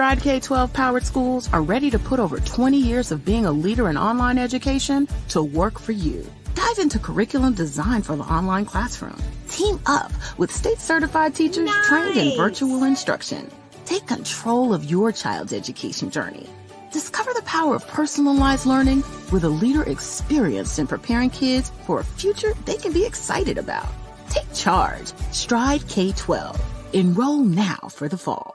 Stride K-12 powered schools are ready to put over 20 years of being a leader in online education to work for you. Dive into curriculum designed for the online classroom. Team up with state-certified teachers trained in virtual instruction. Take control of your child's education journey. Discover the power of personalized learning with a leader experienced in preparing kids for a future they can be excited about. Take charge. Stride K-12. Enroll now for the fall.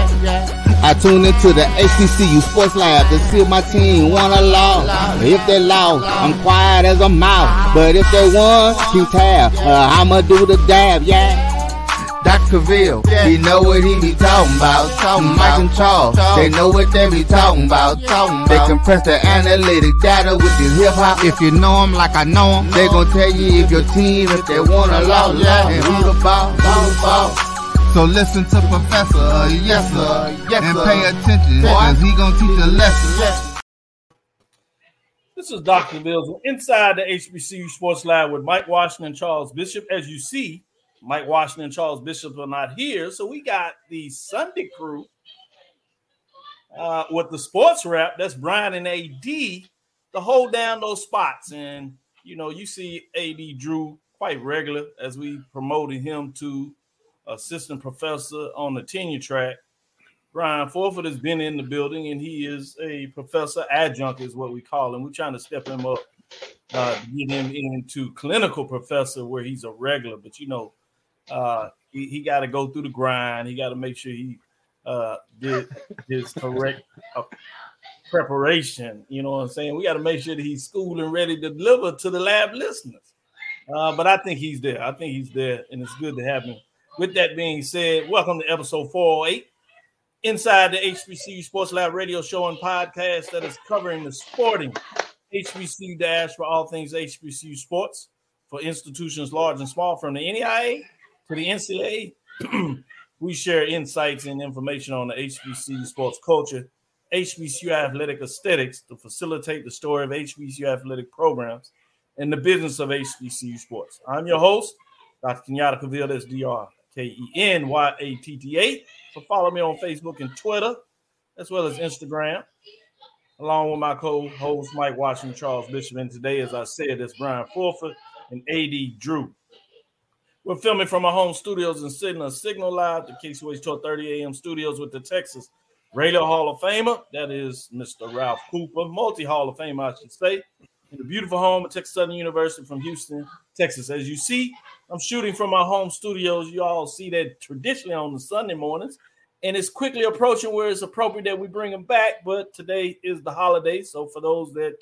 yeah. I tune into the HBCU Sports Lab to see if my team won or lost. If they lost, I'm quiet as a mouse. But if they won, keep tab. I'ma do the dab, yeah. Dr. Ville, he know what he be talking about. Mike and Charles, they know what they be talking about. They compress the analytic data with the hip hop. If you know them like I know them, they gon' tell you if your team, if they want to lose, and who the ball, who the ball. So listen to Professor, yes sir, yes, and pay attention, because he gon' teach a lesson. This is Dr. Ville inside the HBCU Sports Lab with Mike Washington and Charles Bishop. As you see, Mike Washington and Charles Bishop are not here, so we got the Sunday crew with the sports rep. That's Brian and AD to hold down those spots. And, you know, you see AD Drew quite regular as we promoted him to assistant professor on the tenure track. Brian Forford has been in the building, and he is a professor adjunct is what we call him. We're trying to step him up, to get him into clinical professor where he's a regular, but, you know, he got to go through the grind. He got to make sure he did his correct preparation. You know what I'm saying? We got to make sure that he's schooled and ready to deliver to the lab listeners. But I think he's there. I think he's there, and it's good to have him. With that being said, welcome to episode 408 inside the HBCU Sports Lab radio show and podcast that is covering the sporting HBCU dash for all things HBCU sports, for institutions large and small, from the NEIA to the NCAA. We share insights and information on the HBCU sports culture, HBCU athletic aesthetics to facilitate the story of HBCU athletic programs and the business of HBCU sports. I'm your host, Dr. Kenyatta Cavill, that's D-R-K-E-N-Y-A-T-T-A. So follow me on Facebook and Twitter, as well as Instagram, along with my co-host, Mike Washington, Charles Bishop. And today, as I said, that's Brian Forford and A.D. Drew. We're filming from our home studios in Sidna Signal Live, the KCSW 12:30 a.m. studios with the Texas Radio Hall of Famer. That is Mr. Ralph Cooper, multi-Hall of Famer, I should say, in the beautiful home of Texas Southern University from Houston, Texas. As you see, I'm shooting from our home studios. You all see that traditionally on the Sunday mornings, and it's quickly approaching where it's appropriate that we bring them back, but today is the holiday, so for those that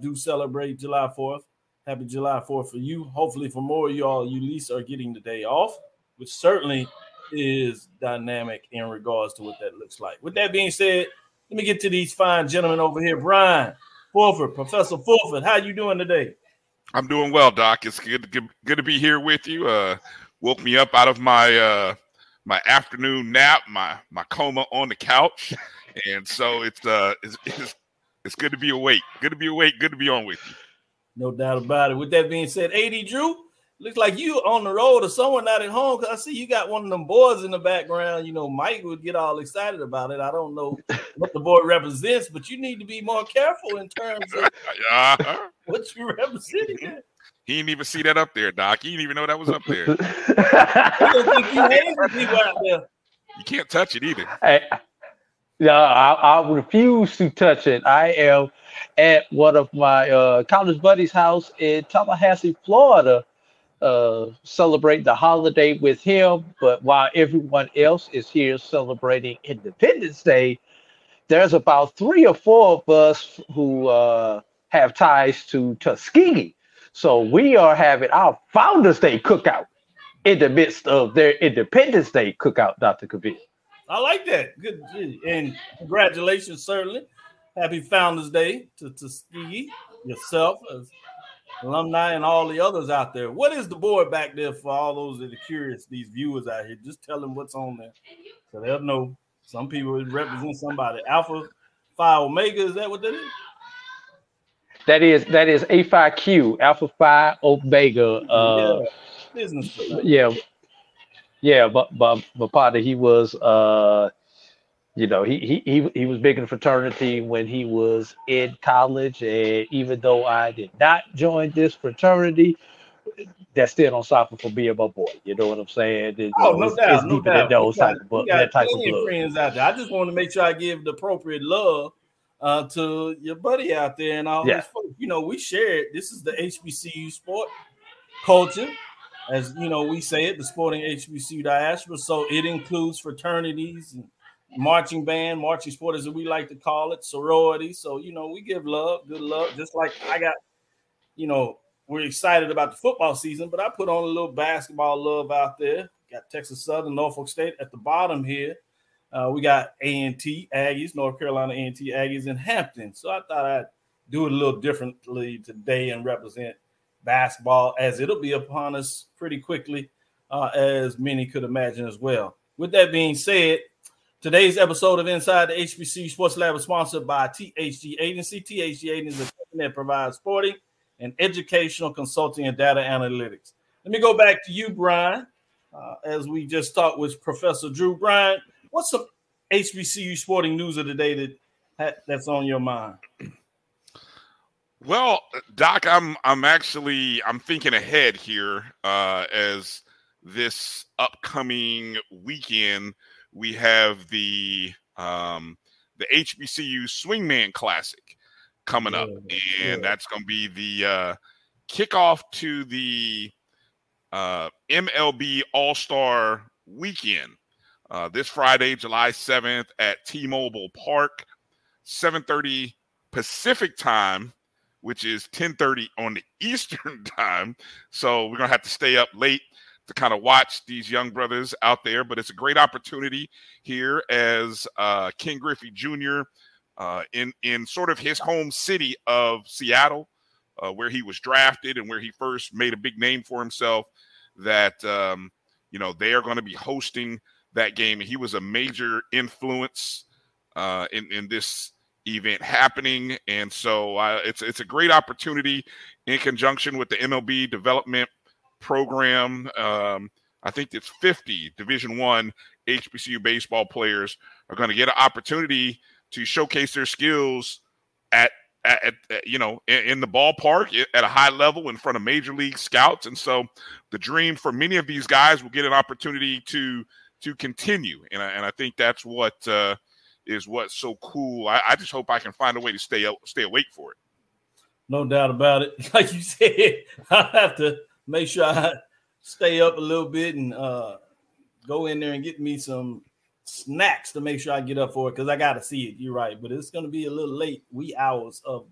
do celebrate July 4th, happy July 4th for you. Hopefully for more of y'all, you at least are getting the day off, which certainly is dynamic in regards to what that looks like. With that being said, let me get to these fine gentlemen over here. Brian Forford, Professor Forford, how you doing today? I'm doing well, Doc. It's good to be here with you. Woke me up out of my afternoon nap, my coma on the couch, and so it's good to be awake. Good to be awake. Good to be on with you. No doubt about it. With that being said, AD Drew, looks like you on the road or someone not at home, because I see you got one of them boys in the background. You know, Mike would get all excited about it. I don't know what the boy represents, but you need to be more careful in terms of what you represent. He didn't even see that up there, Doc. He didn't even know that was up there. You can't touch it either. No, I refuse to touch it. I am at one of my college buddies' house in Tallahassee, Florida, celebrating the holiday with him. But while everyone else is here celebrating Independence Day, there's about 3 or 4 of us who have ties to Tuskegee. So we are having our Founders Day cookout in the midst of their Independence Day cookout, Dr. Cavill. I like that. Good. And congratulations, certainly. Happy Founders Day to Tuskegee, yourself, as alumni, and all the others out there. What is the board back there for all those that are curious, these viewers out here? Just tell them what's on there so they'll know. Some people represent somebody. Alpha Phi Omega, is that what that is? That is A Phi Q, Alpha Phi Omega. Yeah, but Potter, he was you know, he was big in the fraternity when he was in college, and even though I did not join this fraternity, that still don't stop him from being my boy. You know what I'm saying? It's no doubt. That type of friends out there. I just want to make sure I give the appropriate love to your buddy out there and all. Yeah. Folks. You know, we share it. This is the HBCU sport culture, as you know, we say it, the sporting HBCU diaspora. So it includes fraternities and marching band, marching sport, as we like to call it, sorority. So, you know, we give love, good love. Just like I got, you know, we're excited about the football season, but I put on a little basketball love out there. Got Texas Southern, Norfolk State at the bottom here. We got A&T Aggies, North Carolina A&T Aggies in Hampton. So I thought I'd do it a little differently today and represent basketball, as it'll be upon us pretty quickly, as many could imagine as well. With that being said, today's episode of Inside the HBCU Sports Lab is sponsored by THG Agency. THG Agency is a company that provides sporting and educational consulting and data analytics. Let me go back to you, Brian, as we just talked with Professor Drew. Brian, what's the HBCU sporting news of the day that's on your mind? Well, Doc, I'm thinking ahead here, as this upcoming weekend we have the HBCU Swingman Classic coming up, and that's going to be the kickoff to the MLB All-Star Weekend this Friday, July 7th at T-Mobile Park, 7:30 Pacific time, which is 10:30 on the Eastern time. So we're going to have to stay up late to kind of watch these young brothers out there, but it's a great opportunity here as Ken Griffey Jr. In sort of his home city of Seattle, where he was drafted and where he first made a big name for himself, that, you know, they are going to be hosting that game. And he was a major influence in this event happening. And so it's a great opportunity in conjunction with the MLB development program. I think it's 50 Division I HBCU baseball players are going to get an opportunity to showcase their skills at you know, in the ballpark at a high level in front of major league scouts. And so the dream for many of these guys will get an opportunity to continue. And I think that's what is what's so cool. I just hope I can find a way to stay awake for it. No doubt about it. Like you said, I'll have to make sure I stay up a little bit and go in there and get me some snacks to make sure I get up for it, because I got to see it. You're right. But it's going to be a little late wee hours of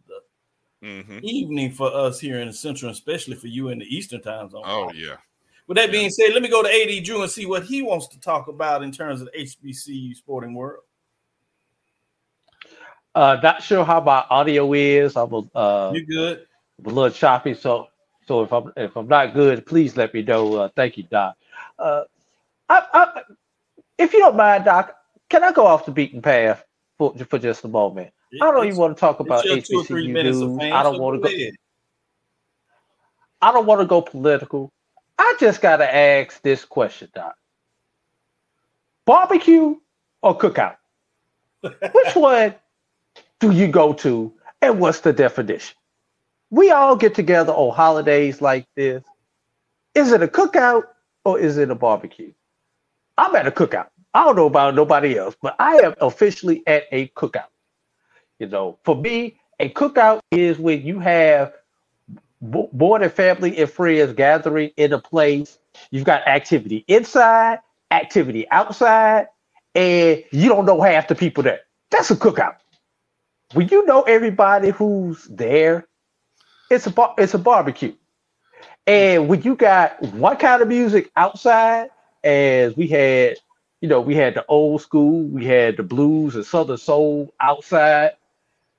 the evening for us here in the Central, especially for you in the Eastern time zone. Oh, yeah. With that being said, let me go to A.D. Drew and see what he wants to talk about in terms of the HBCU sporting world. Not sure how my audio is. You're good. I'm a little choppy, so if I'm not good, please let me know. Thank you, Doc. If you don't mind, Doc, can I go off the beaten path for just a moment? I don't even want to talk about HBCU news. I don't want to go political. I just got to ask this question, Doc. Barbecue or cookout? Which one do you go to, and what's the definition? We all get together on holidays like this. Is it a cookout or is it a barbecue? I'm at a cookout. I don't know about nobody else, but I am officially at a cookout. You know, for me, a cookout is when you have more than family and friends gathering in a place. You've got activity inside, activity outside, and you don't know half the people there. That's a cookout. When you know everybody who's there, it's a barbecue. And when you got one kind of music outside, as we had, you know, we had the old school, we had the blues and Southern soul outside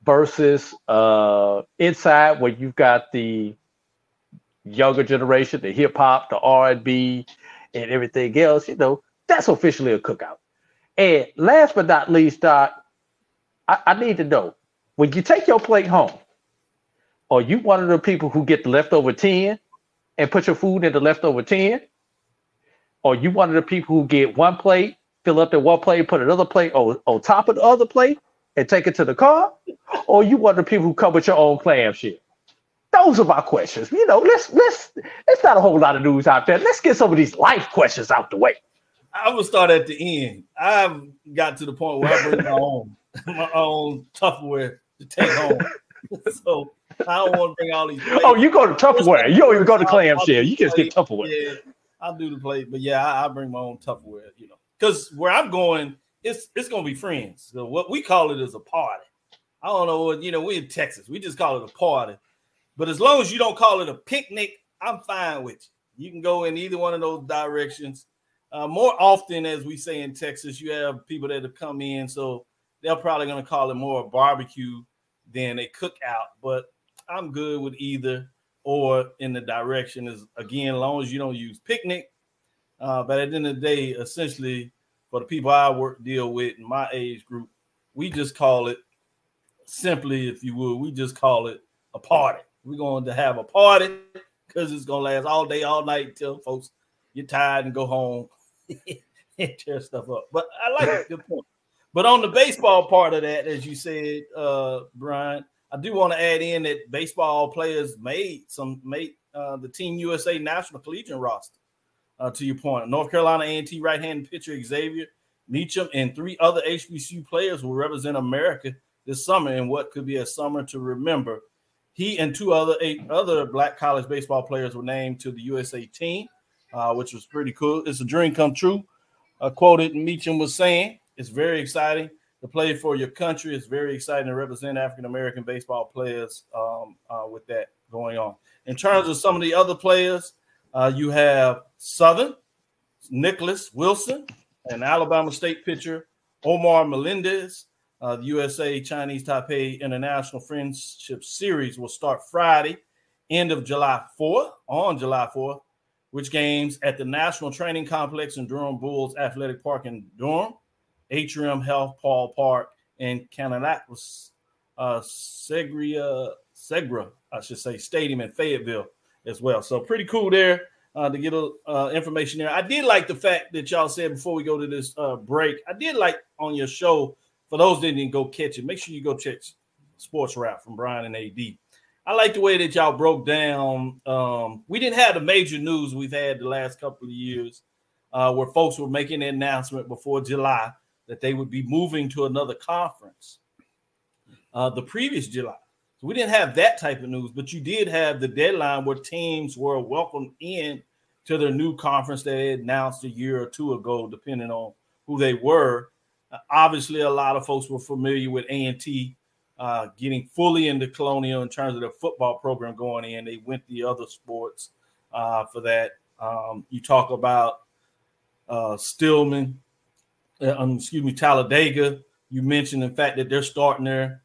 versus inside, where you've got the younger generation, the hip hop, the R&B and everything else. You know, that's officially a cookout. And last but not least, Doc, I need to know, when you take your plate home, are you one of the people who get the leftover 10 and put your food in the leftover 10? Or you one of the people who get one plate, fill up the one plate, put another plate on top of the other plate and take it to the car? Or you one of the people who come with your own clamshell? Those are my questions. You know, it's not a whole lot of news out there. Let's get some of these life questions out the way. I would start at the end. I've got to the point where I bring my own Tupperware to take home. So I don't want to bring all these plates. Oh, you go to Tupperware. You don't even go to clamshell. You just get Tupperware. Yeah, I'll do the plate. But yeah, I bring my own Tupperware, you know. Because where I'm going, it's going to be friends. So what we call it is a party. I don't know. You know, we're in Texas. We just call it a party. But as long as you don't call it a picnic, I'm fine with you. You can go in either one of those directions. More often, as we say in Texas, you have people that have come in, so they're probably going to call it more a barbecue than a cookout. But I'm good with either or in the direction is, again, as long as you don't use picnic. But at the end of the day, essentially, for the people I deal with in my age group, we just call it simply, if you would, we just call it a party. We're going to have a party because it's going to last all day, all night till folks get tired and go home and tear stuff up. But I like it. Good point. But on the baseball part of that, as you said, Brian, I do want to add in that baseball players made the Team USA National Collegiate roster, to your point. North Carolina A&T right-handed pitcher Xavier Meacham and three other HBCU players will represent America this summer in what could be a summer to remember. He and eight other Black College baseball players were named to the USA team, which was pretty cool. It's a dream come true, quoted Meacham was saying. It's very exciting to play for your country. It's very exciting to represent African-American baseball players with that going on. In terms of some of the other players, you have Southern, Nicholas Wilson, and Alabama State pitcher Omar Melendez. The USA Chinese Taipei International Friendship Series will start Friday, on July 4th, which games at the National Training Complex in Durham, Bulls Athletic Park in Durham, Atrium Health Paul Park, and Cananacus Segra Stadium in Fayetteville as well. So pretty cool there to get information there. I did like the fact that y'all said before we go to this break, I did like on your show, for those that didn't go catch it, make sure you go check Sports Rap from Brian and AD. I like the way that y'all broke down. We didn't have the major news we've had the last couple of years where folks were making an announcement before July that they would be moving to another conference the previous July. So we didn't have that type of news, but you did have the deadline where teams were welcomed in to their new conference that they announced a year or two ago, depending on who they were. Obviously, a lot of folks were familiar with A&T getting fully into Colonial in terms of their football program going in. They went the other sports for that. You talk about Talladega. You mentioned, in fact, that they're starting their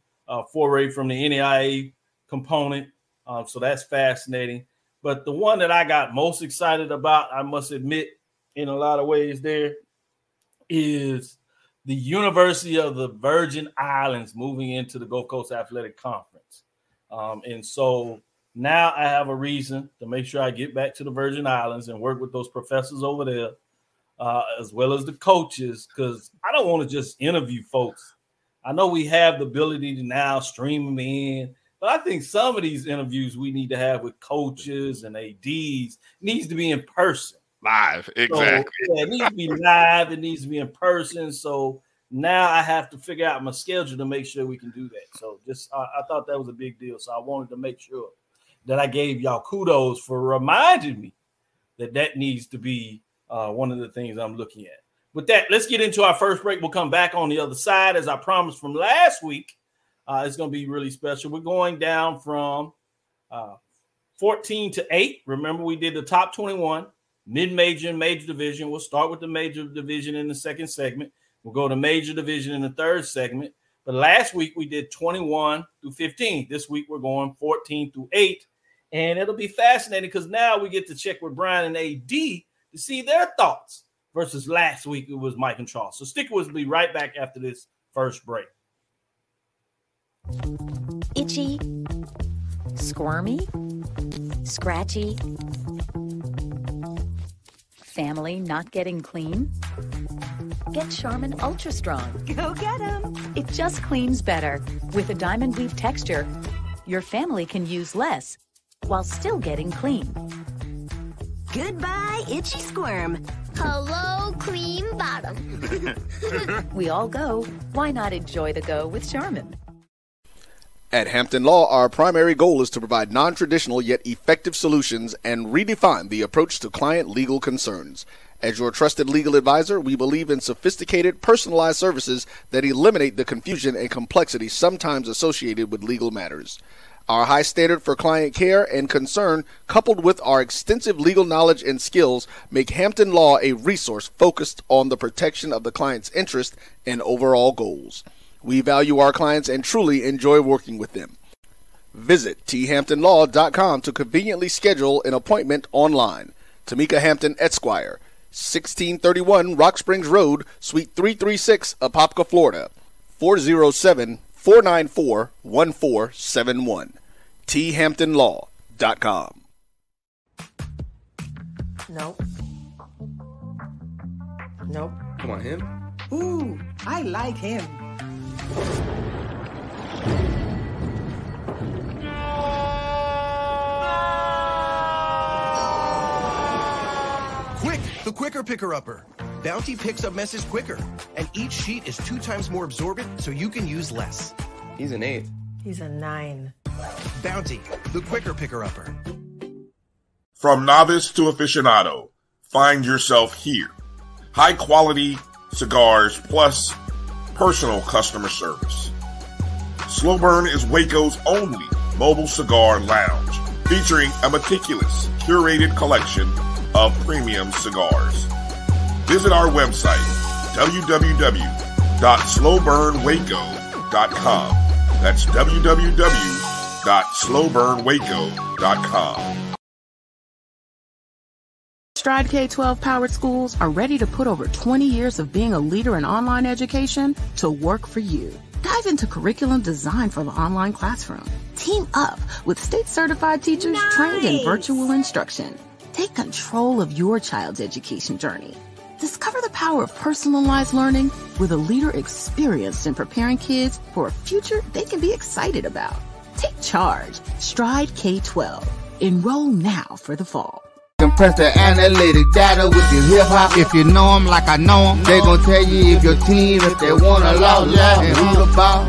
foray from the NAIA component. So that's fascinating. But the one that I got most excited about, I must admit, in a lot of ways there, is the University of the Virgin Islands moving into the Gulf Coast Athletic Conference. And so now I have a reason to make sure I get back to the Virgin Islands and work with those professors over there, as well as the coaches, because I don't want to just interview folks. I know we have the ability to now stream them in, but I think some of these interviews we need to have with coaches and ADs needs to be in person. Live, exactly. So, yeah, it needs to be live. It needs to be in person. So now I have to figure out my schedule to make sure we can do that. So just I thought that was a big deal. So I wanted to make sure that I gave y'all kudos for reminding me that that needs to be one of the things I'm looking at. With that, let's get into our first break. We'll come back on the other side. As I promised from last week, it's going to be really special. We're going down from 14 to 8. Remember, we did the top 21. mid-major and major division. We'll start with the major division in the second segment. We'll go to major division in the third segment. But last week we did 21 through 15. This week we're going 14 through 8. And it'll be fascinating because now we get to check with Brian and AD to see their thoughts versus last week it was Mike and Charles. So stick with us. We'll be right back after this first break. Itchy, squirmy, scratchy, family not getting clean. Get Charmin Ultra Strong. Go get 'em. It just cleans better. With a diamond weave texture, your family can use less while still getting clean. Goodbye, itchy squirm. Hello, clean bottom. We all go. Why not enjoy the go with Charmin? At Hampton Law, our primary goal is to provide non-traditional yet effective solutions and redefine the approach to client legal concerns. As your trusted legal advisor, we believe in sophisticated, personalized services that eliminate the confusion and complexity sometimes associated with legal matters. Our high standard for client care and concern, coupled with our extensive legal knowledge and skills, make Hampton Law a resource focused on the protection of the client's interest and overall goals. We value our clients and truly enjoy working with them. Visit thamptonlaw.com to conveniently schedule an appointment online. Tamika Hampton, Esquire, 1631 Rock Springs Road, Suite 336, Apopka, Florida, 407-494-1471. thamptonlaw.com. Nope. Come on, him. Ooh, I like him. Quick, the quicker picker-upper. Bounty picks up messes quicker, and each sheet is 2 times more absorbent, so you can use less. He's an 8. He's a 9. Bounty, the quicker picker-upper. From novice to aficionado, find yourself here. High-quality cigars plus personal customer service. Slow Burn is Waco's only mobile cigar lounge, featuring a meticulous, curated collection of premium cigars. Visit our website, www.slowburnwaco.com. That's www.slowburnwaco.com. Stride K-12 powered schools are ready to put over 20 years of being a leader in online education to work for you. Dive into curriculum designed for the online classroom. Team up with state-certified teachers trained in virtual instruction. Take control of your child's education journey. Discover the power of personalized learning with a leader experienced in preparing kids for a future they can be excited about. Take charge. Stride K-12. Enroll now for the fall. Compress the analytic data with your hip-hop. If you know them like I know them, they gon' tell you if your team, if they want a lot, and who the ball.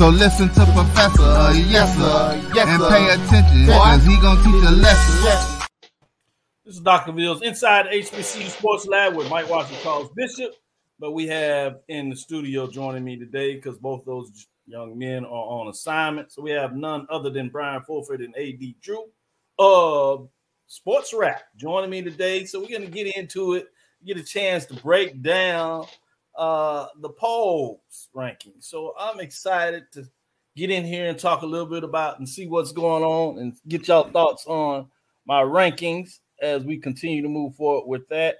So listen to Professor, yes sir, yes, and pay attention, because he gon' teach a lesson. Yes. This is Dr. Ville's Inside HBCU Sports Lab with Mike Watson, Charles Bishop. But we have in the studio joining me today, because both those young men are on assignment. So we have none other than Brian Fulford and A.D. Drew of Sports Rap joining me today. So we're going to get into it, get a chance to break down the polls ranking. So I'm excited to get in here and talk a little bit about and see what's going on and get y'all thoughts on my rankings as we continue to move forward with that.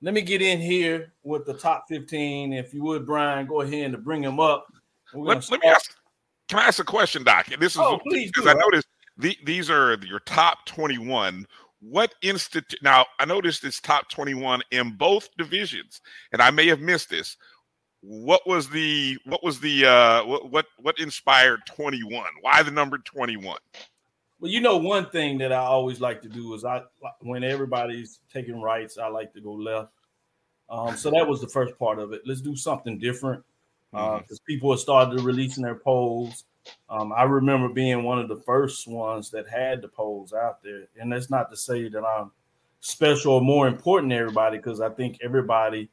Let me get in here with the top 15. If you would, Brian, go ahead and bring them up. Let me ask. Can I ask a question, Doc? This is because I noticed these are your top 21. What institute? Now, I noticed it's top 21 in both divisions, and I may have missed this. What inspired 21? Why the number 21? Well, you know, one thing that I always like to do is when everybody's taking rights, I like to go left. So that was the first part of it. Let's do something different, because people have started releasing their polls. I remember being one of the first ones that had the polls out there. And that's not to say that I'm special or more important to everybody, because I think everybody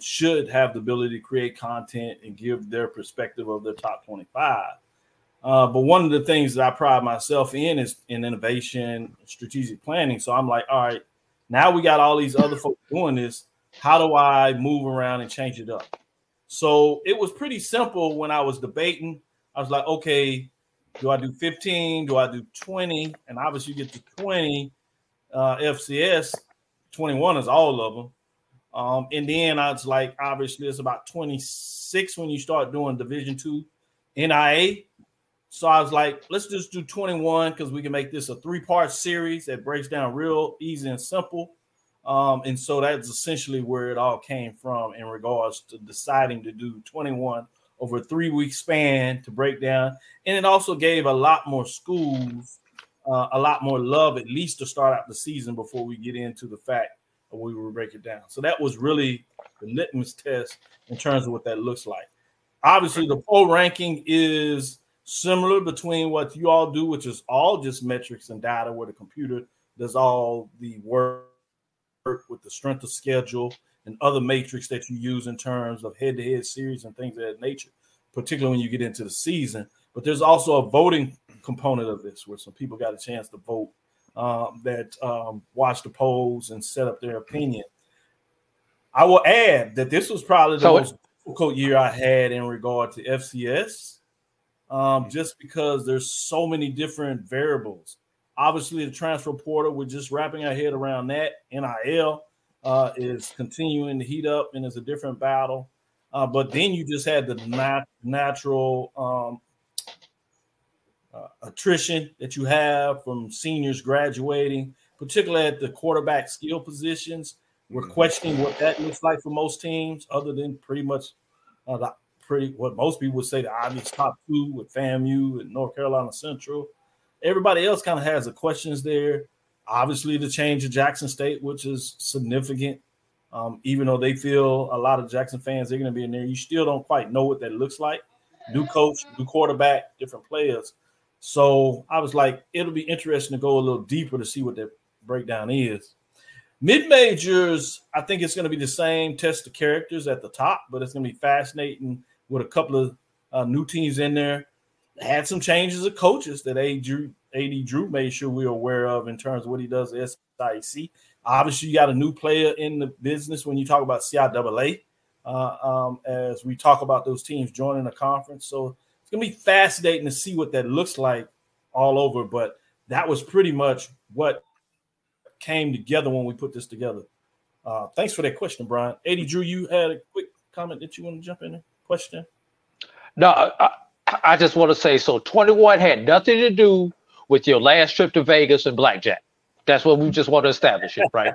should have the ability to create content and give their perspective of their top 25. But one of the things that I pride myself in is in innovation, strategic planning. So I'm like, all right, now we got all these other folks doing this. How do I move around and change it up? So it was pretty simple when I was debating. I was like, okay, do I do 15? Do I do 20? And obviously you get to 20 FCS. 21 is all of them. And then I was like, obviously it's about 26 when you start doing Division II NIA. So I was like, let's just do 21 because we can make this a three-part series that breaks down real easy and simple. And so that's essentially where it all came from in regards to deciding to do 21 over a 3-week span to break down. And it also gave a lot more schools, a lot more love, at least to start out the season before we get into the fact that we will break it down. So that was really the litmus test in terms of what that looks like. Obviously, the poll ranking is similar between what you all do, which is all just metrics and data where the computer does all the work with the strength of schedule and other metrics that you use in terms of head-to-head series and things of that nature, particularly when you get into the season. But there's also a voting component of this where some people got a chance to vote that watched the polls and set up their opinion. I will add that this was probably the most difficult year I had in regard to FCS. Just because there's so many different variables. Obviously, the transfer portal, we're just wrapping our head around that. NIL is continuing to heat up and it's a different battle. But then you just had the natural attrition that you have from seniors graduating, particularly at the quarterback skill positions. We're questioning what that looks like for most teams other than pretty much what most people would say the obvious top two with FAMU and North Carolina Central. Everybody else kind of has the questions there. Obviously, the change of Jackson State, which is significant, even though they feel a lot of Jackson fans are going to be in there. You still don't quite know what that looks like. New coach, new quarterback, different players. So I was like, it'll be interesting to go a little deeper to see what that breakdown is. Mid-majors, I think it's going to be the same test of characters at the top, but it's going to be fascinating with a couple of new teams in there. Had some changes of coaches that AD Drew made sure we were aware of in terms of what he does at SIC. Obviously, you got a new player in the business when you talk about CIAA, as we talk about those teams joining the conference. So it's going to be fascinating to see what that looks like all over. But that was pretty much what came together when we put this together. Thanks for that question, Brian. AD Drew, you had a quick comment that you want to jump in there? Question? No, I just want to say, so 21 had nothing to do with your last trip to Vegas and blackjack. That's what we just want to establish it, right?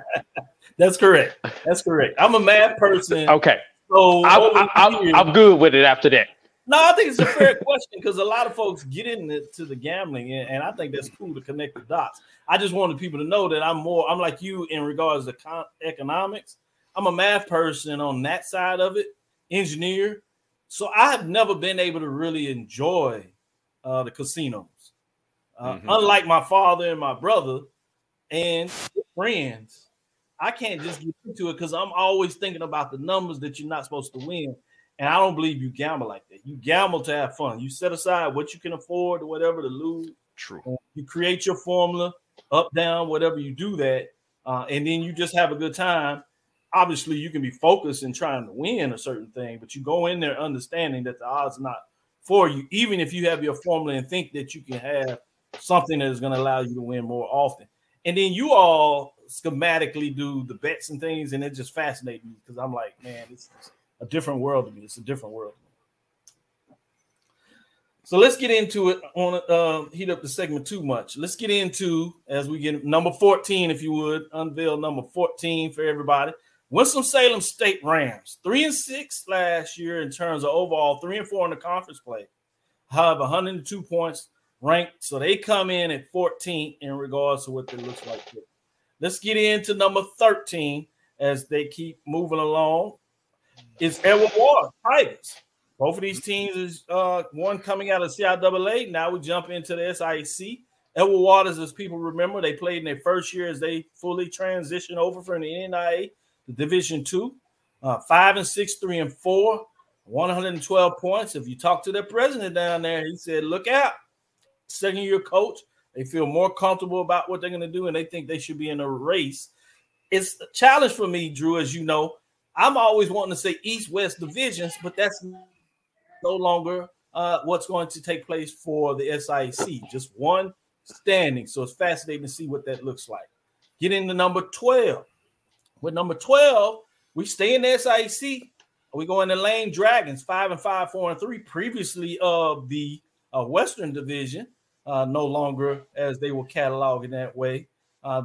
That's correct. That's correct. I'm a math person. Okay. So I'm good with it after that. No, I think it's a fair question because a lot of folks get into the gambling, and I think that's cool to connect the dots. I just wanted people to know that I'm like you in regards to economics. I'm a math person on that side of it, engineer. So I have never been able to really enjoy the casinos, unlike my father and my brother and friends. I can't just get into it because I'm always thinking about the numbers that you're not supposed to win. And I don't believe you gamble like that. You gamble to have fun. You set aside what you can afford or whatever to lose. True. You create your formula, up, down, whatever you do that. And then you just have a good time. Obviously, you can be focused in trying to win a certain thing, but you go in there understanding that the odds are not for you, even if you have your formula and think that you can have something that is going to allow you to win more often. And then you all schematically do the bets and things, and it just fascinates me because I'm like, man, this is a different world to me. It's a different world. So let's get into it. I want to heat up the segment too much. Let's get into, as we get number 14, if you would, unveil number 14 for everybody. Winston-Salem State Rams, 3-6 last year in terms of overall, 3-4 in the conference play. Have 102 points ranked. So they come in at 14 in regards to what it looks like here. Let's get into number 13 as they keep moving along. It's Edward Ward, Tigers. Both of these teams is one coming out of CIAA. Now we jump into the SIC. Edward Waters, as people remember, they played in their first year as they fully transitioned over from the NIA to Division II. 5-6, 3-4. 112 points. If you talk to their president down there, he said, look out. Second-year coach, they feel more comfortable about what they're going to do, and they think they should be in a race. It's a challenge for me, Drew, as you know. I'm always wanting to say East-West divisions, but that's no longer what's going to take place for the SIAC. Just one standing. So it's fascinating to see what that looks like. Get into number 12. With number 12, we stay in the SIAC. We go into Lane Dragons, 5-5, 4-3, previously of the Western Division, no longer as they were cataloging that way.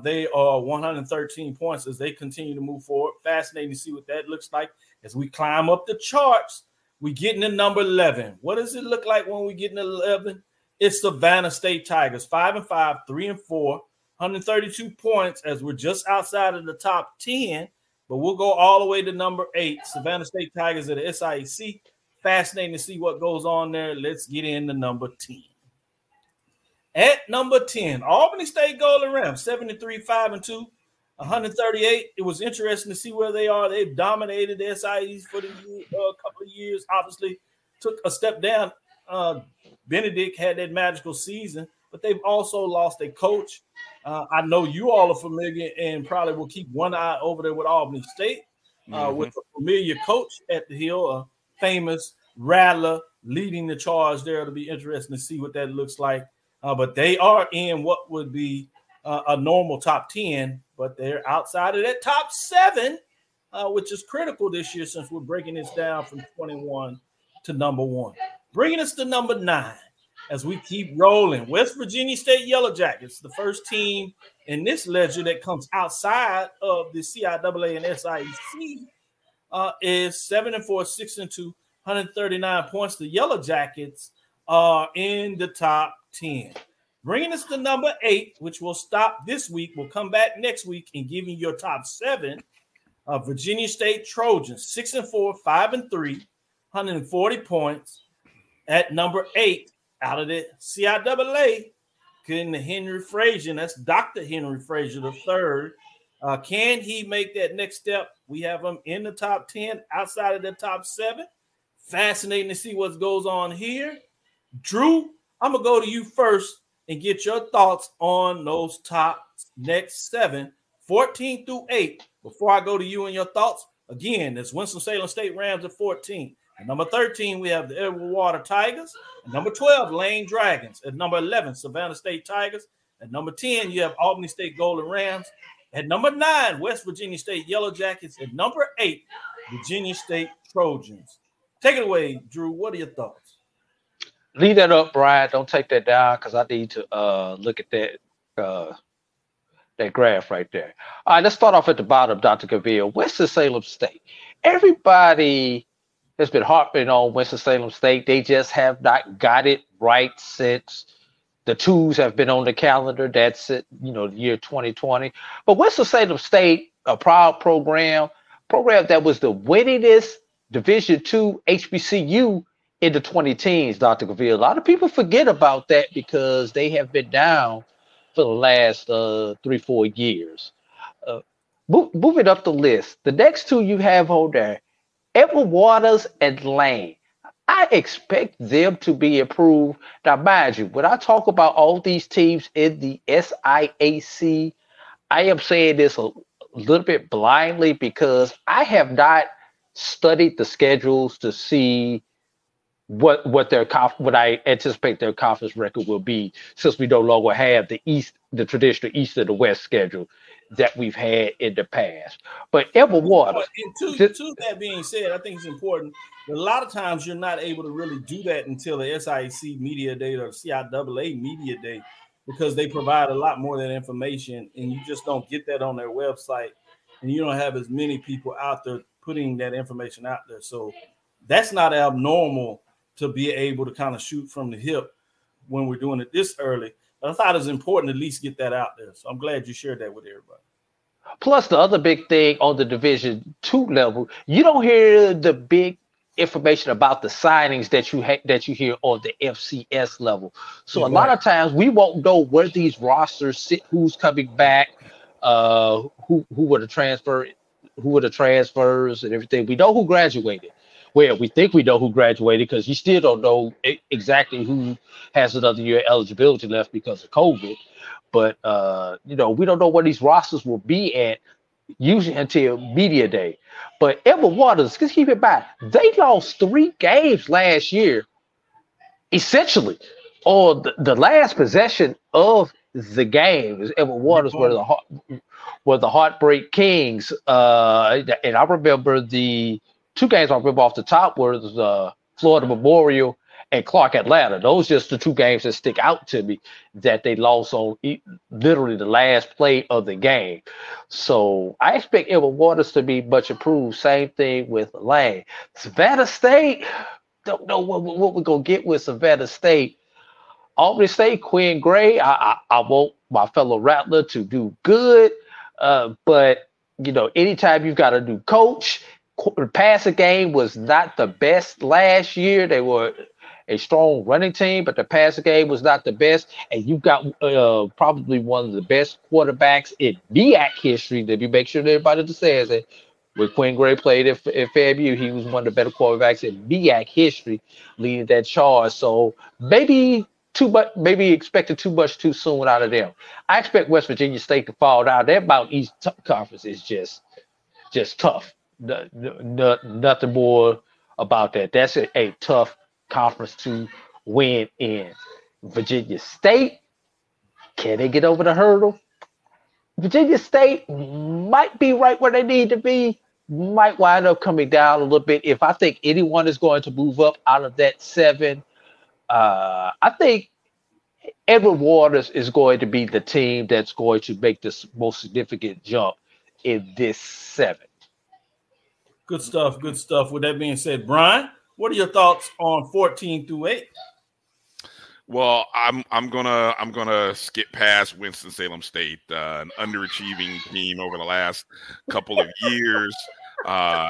They are 113 points as they continue to move forward. Fascinating to see what that looks like as we climb up the charts. We get into number 11. What does it look like when we get into 11? It's Savannah State Tigers, 5-5, 3-4, 132 points as we're just outside of the top 10. But we'll go all the way to number 8, Savannah State Tigers at the SIAC. Fascinating to see what goes on there. Let's get into number 10. At number 10, Albany State Golden Rams, 73, 5-2, 138. It was interesting to see where they are. They've dominated the SIAs for the couple of years. Obviously, took a step down. Benedict had that magical season, but they've also lost a coach. I know you all are familiar and probably will keep one eye over there with Albany State, with a familiar coach at the Hill, a famous rattler leading the charge there. It'll be interesting to see what that looks like. But they are in what would be a normal top 10, but they're outside of that top 7, which is critical this year since we're breaking this down from 21 to number 1. Bringing us to number 9 as we keep rolling. West Virginia State Yellow Jackets, the first team in this ledger that comes outside of the CIAA and SIAC, is 7-4, 6-2, 139 points. The Yellow Jackets are in the top 10. Bringing us to number 8, which will stop this week. We'll come back next week and give you your top 7. Virginia State Trojans, 6-4, 5-3, 140 points. At number 8, out of the CIAA, can Henry Frazier, that's Dr. Henry Frazier III. Can he make that next step? We have him in the top 10, outside of the top 7. Fascinating to see what goes on here. Drew, I'm going to go to you first and get your thoughts on those top next 7, 14 through 8. Before I go to you and your thoughts, again, it's Winston-Salem State Rams at 14. At number 13, we have the Edward Water Tigers. At number 12, Lane Dragons. At number 11, Savannah State Tigers. At number 10, you have Albany State Golden Rams. At number 9, West Virginia State Yellow Jackets. At number 8, Virginia State Trojans. Take it away, Drew. What are your thoughts? Leave that up, Brian. Don't take that down because I need to look at that graph right there. All right, let's start off at the bottom, Dr. Cavill. Winston-Salem State. Everybody has been harping on Winston-Salem State. They just have not got it right since the twos have been on the calendar. That's it, the year 2020. But Winston-Salem State, a proud program that was the winningest Division II HBCU in the 2010s, Dr. Cavill. A lot of people forget about that because they have been down for the last 3-4 years. Moving up the list, the next two you have on there, Edward Waters and Lane. I expect them to be improved. Now, mind you, when I talk about all these teams in the SIAC, I am saying this a little bit blindly because I have not studied the schedules to see what I anticipate their conference record will be, since we no longer have the traditional East and the West schedule that we've had in the past. But Edward Waters. And to that being said, I think it's important. A lot of times you're not able to really do that until the SIAC media day or CIAA media day, because they provide a lot more of that information, and you just don't get that on their website, and you don't have as many people out there putting that information out there. So that's not abnormal to be able to kind of shoot from the hip when we're doing it this early. I thought it was important to at least get that out there. So I'm glad you shared that with everybody. Plus, the other big thing on the Division II level, you don't hear the big information about the signings that you hear on the FCS level. So a lot of times we won't know where these rosters sit, who's coming back, who were the transfers and everything. We know who graduated. where we think we know who graduated, because you still don't know exactly who has another year eligibility left because of COVID. But, you know, we don't know what these rosters will be at usually until media day. But Edward Waters, just keep in mind, they lost 3 games last year, essentially, on the last possession of the game. Edward Waters were the Heartbreak Kings. And I remember the 2 games I remember off the top were Florida Memorial and Clark Atlanta. Those are just the 2 games that stick out to me that they lost on literally the last play of the game. So I expect Edward Waters to be much improved. Same thing with Lane. Savannah State, don't know what we're going to get with Savannah State. Albany State, Quinn Gray, I want my fellow Rattler to do good. But, you know, anytime you've got a new coach, passing game was not the best last year. They were a strong running team, but the passing game was not the best. And you've got probably one of the best quarterbacks in MEAC history. Let me make sure that everybody understands it. When Quinn Gray played at FAMU, he was one of the better quarterbacks in MEAC history, leading that charge. So maybe expected too much too soon out of them. I expect West Virginia State to fall down. Their Mountain East Conference is just tough. No, nothing more about that. That's a tough conference to win in. Virginia State, can they get over the hurdle? Virginia State might be right where they need to be, might wind up coming down a little bit. If I think anyone is going to move up out of that 7, I think Edward Waters is going to be the team that's going to make this most significant jump in this 7. Good stuff. Good stuff. With that being said, Brian, what are your thoughts on 14 through 8? Well, I'm gonna skip past Winston-Salem State, an underachieving team over the last couple of years.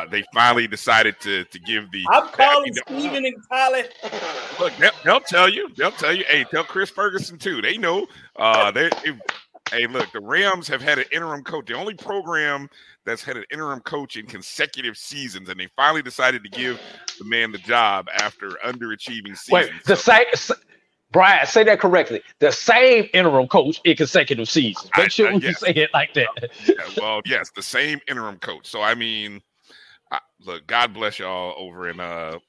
They finally decided to give the. I'm calling Steven and Tyler. Look, they'll tell you. They'll tell you. Hey, tell Chris Ferguson too. They know. Hey, look, the Rams have had an interim coach. The only program that's had an interim coach in consecutive seasons, and they finally decided to give the man the job after underachieving seasons. Wait, Brian, say that correctly. The same interim coach in consecutive seasons. Make sure you say it like that. Yes, the same interim coach. So, I mean, look, God bless y'all over in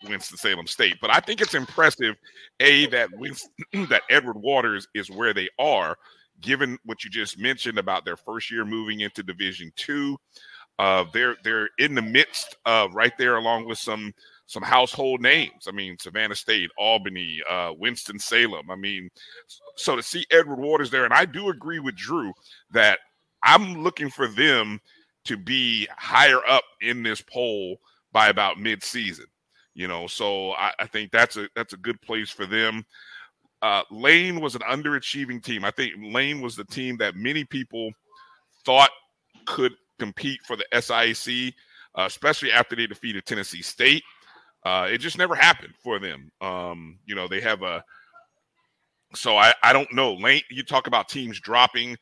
Winston-Salem State. But I think it's impressive, A, that Edward Waters is where they are, given what you just mentioned about their first year moving into Division II. They're in the midst of right there along with some household names. I mean, Savannah State, Albany, Winston-Salem. I mean, so to see Edward Waters there, and I do agree with Drew that I'm looking for them to be higher up in this poll by about mid-season. You know, so I think that's a good place for them. Lane was an underachieving team. I think Lane was the team that many people thought could compete for the SIAC, especially after they defeated Tennessee State. It just never happened for them. You know, they have a – so I don't know. Lane, you talk about teams dropping.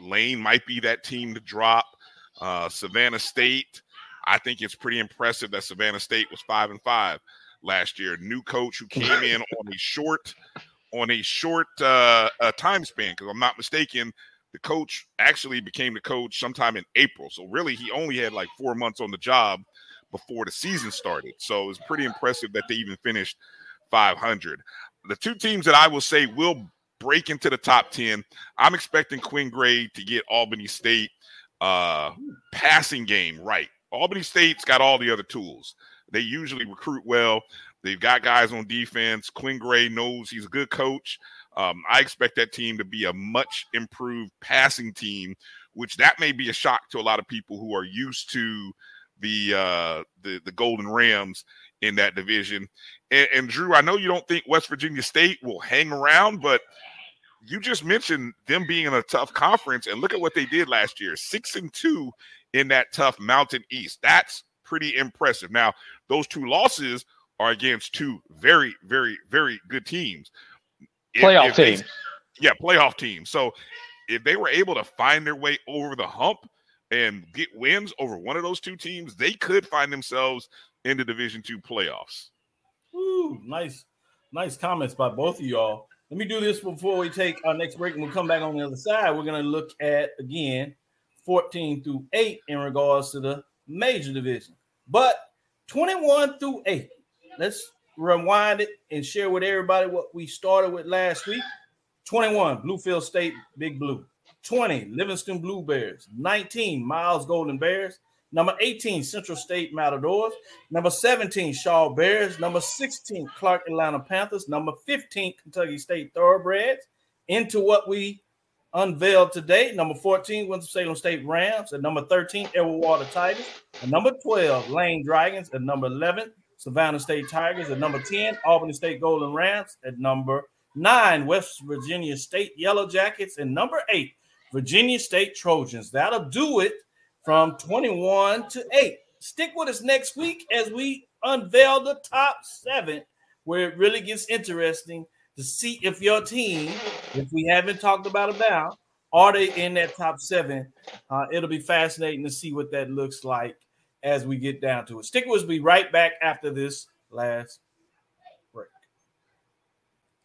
Lane might be that team to drop. Savannah State, I think it's pretty impressive that Savannah State was 5-5. Last year, new coach who came in on a short time span, because I'm not mistaken, the coach actually became the coach sometime in April. So really, he only had like 4 months on the job before the season started. So it's pretty impressive that they even finished 500. The 2 teams that I will say will break into the top 10, I'm expecting Quinn Gray to get Albany State passing game right. Albany State's got all the other tools. They usually recruit well. They've got guys on defense. Quinn Gray knows he's a good coach. I expect that team to be a much improved passing team, which that may be a shock to a lot of people who are used to the Golden Rams in that division. And Drew, I know you don't think West Virginia State will hang around, but you just mentioned them being in a tough conference, and look at what they did last year, 6-2 in that tough Mountain East. That's pretty impressive. Now, those 2 losses are against 2 very, very, very good teams. Playoff teams. So if they were able to find their way over the hump and get wins over one of those 2 teams, they could find themselves in the Division II playoffs. Ooh, nice comments by both of y'all. Let me do this before we take our next break, and we'll come back on the other side. We're going to look at, again, 14 through 8 in regards to the major division. But 21 through 8, let's rewind it and share with everybody what we started with last week. 21, Bluefield State, Big Blue. 20, Livingston Blue Bears. 19, Miles Golden Bears. Number 18, Central State Matadors. Number 17, Shaw Bears. Number 16, Clark Atlanta Panthers. Number 15, Kentucky State Thoroughbreds. Into what we unveiled today. Number 14, Winston-Salem State Rams. At number 13, Edgewater Tigers. At number 12, Lane Dragons. At number 11, Savannah State Tigers. At number 10, Albany State Golden Rams. At number 9, West Virginia State Yellow Jackets. And number 8, Virginia State Trojans. That'll do it from 21 to 8. Stick with us next week as we unveil the top 7, where it really gets interesting to see if your team, if we haven't talked about it now, are they in that top 7? It'll be fascinating to see what that looks like as we get down to it. Stick with us. We'll be right back after this last.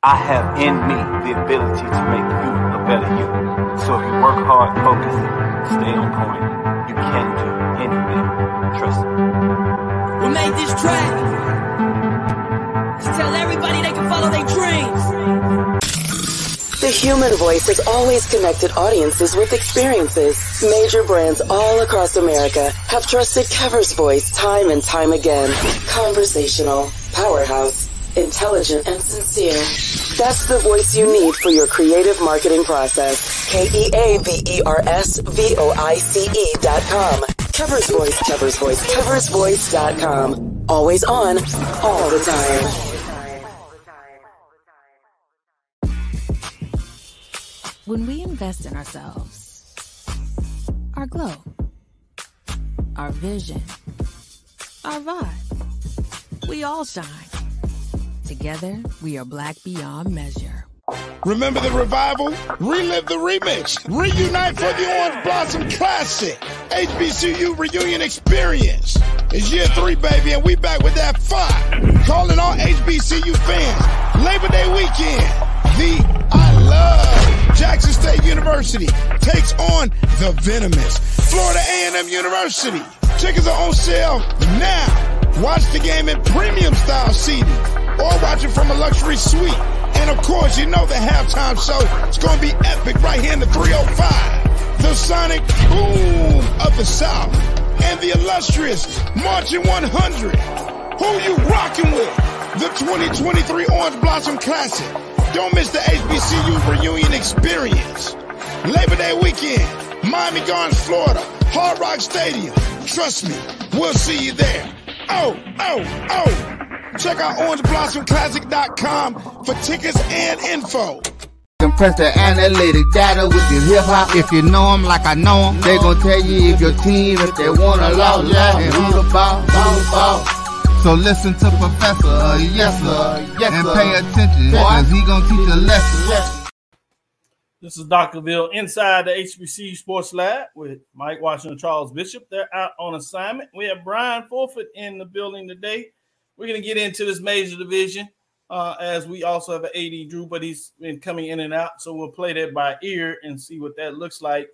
I have in me the ability to make you a better you. So if you work hard, focus, stay on point, you can do anything. Trust me. We made this track to tell everybody they can follow their dreams. The human voice has always connected audiences with experiences. Major brands all across America have trusted Keavers Voice time and time again. Conversational, powerhouse, intelligent, and sincere. That's the voice you need for your creative marketing process. KEAVERSVOICE.com. Keavers Voice, Keavers Voice, KeaversVoice.com. Always on, all the time. When we invest in ourselves, our glow, our vision, our vibe, we all shine. Together, we are Black beyond measure. Remember the revival? Relive the remix. Reunite for the Orange Blossom Classic. HBCU Reunion Experience. It's year 3, baby, and we back with that fire. Calling all HBCU fans. Labor Day weekend. The I Love Jackson State University takes on the venomous Florida A&M University. Tickets are on sale now. Watch the game in premium style seating, or watch it from a luxury suite. And of course, you know the halftime show is going to be epic right here in the 305. The sonic boom of the South and the illustrious Marching 100. Who you rocking with? The 2023 Orange Blossom Classic. Don't miss the HBCU Reunion Experience. Labor Day weekend, Miami Gardens, Florida, Hard Rock Stadium. Trust me, we'll see you there. Oh, oh, oh. Check out OrangeBlossomClassic.com for tickets and info. Compress the analytic data with your hip-hop. If you know them like I know them, they gon' tell you if your team, if they want a lot, yeah, and who the ball. So listen to Professor, yes sir, yes, and pay attention, because he gon' teach a lesson. This is Dr. Bill inside the HBCU Sports Lab with Mike Washington and Charles Bishop. They're out on assignment. We have Brian Forford in the building today. We're going to get into this major division as we also have an AD Drew, but he's been coming in and out. So we'll play that by ear and see what that looks like.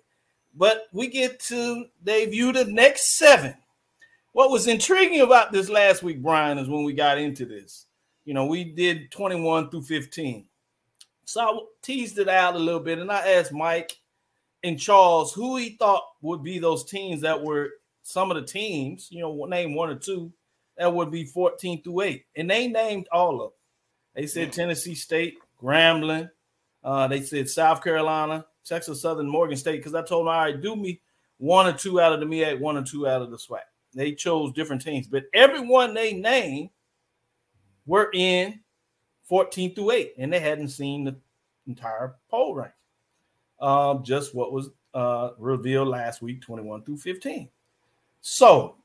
But we get to debut the next 7. What was intriguing about this last week, Brian, is when we got into this, you know, we did 21 through 15. So I teased it out a little bit, and I asked Mike and Charles who he thought would be those teams that were some of the teams, you know, name 1 or 2. That would be 14 through 8. And they named all of them. They said Tennessee State, Grambling. They said South Carolina, Texas Southern, Morgan State. Because I told them, all right, do me 1 or 2 out of the MEAC, 1 or 2 out of the SWAC. They chose different teams. But everyone they named were in 14 through 8. And they hadn't seen the entire poll rank. Just what was revealed last week, 21 through 15. So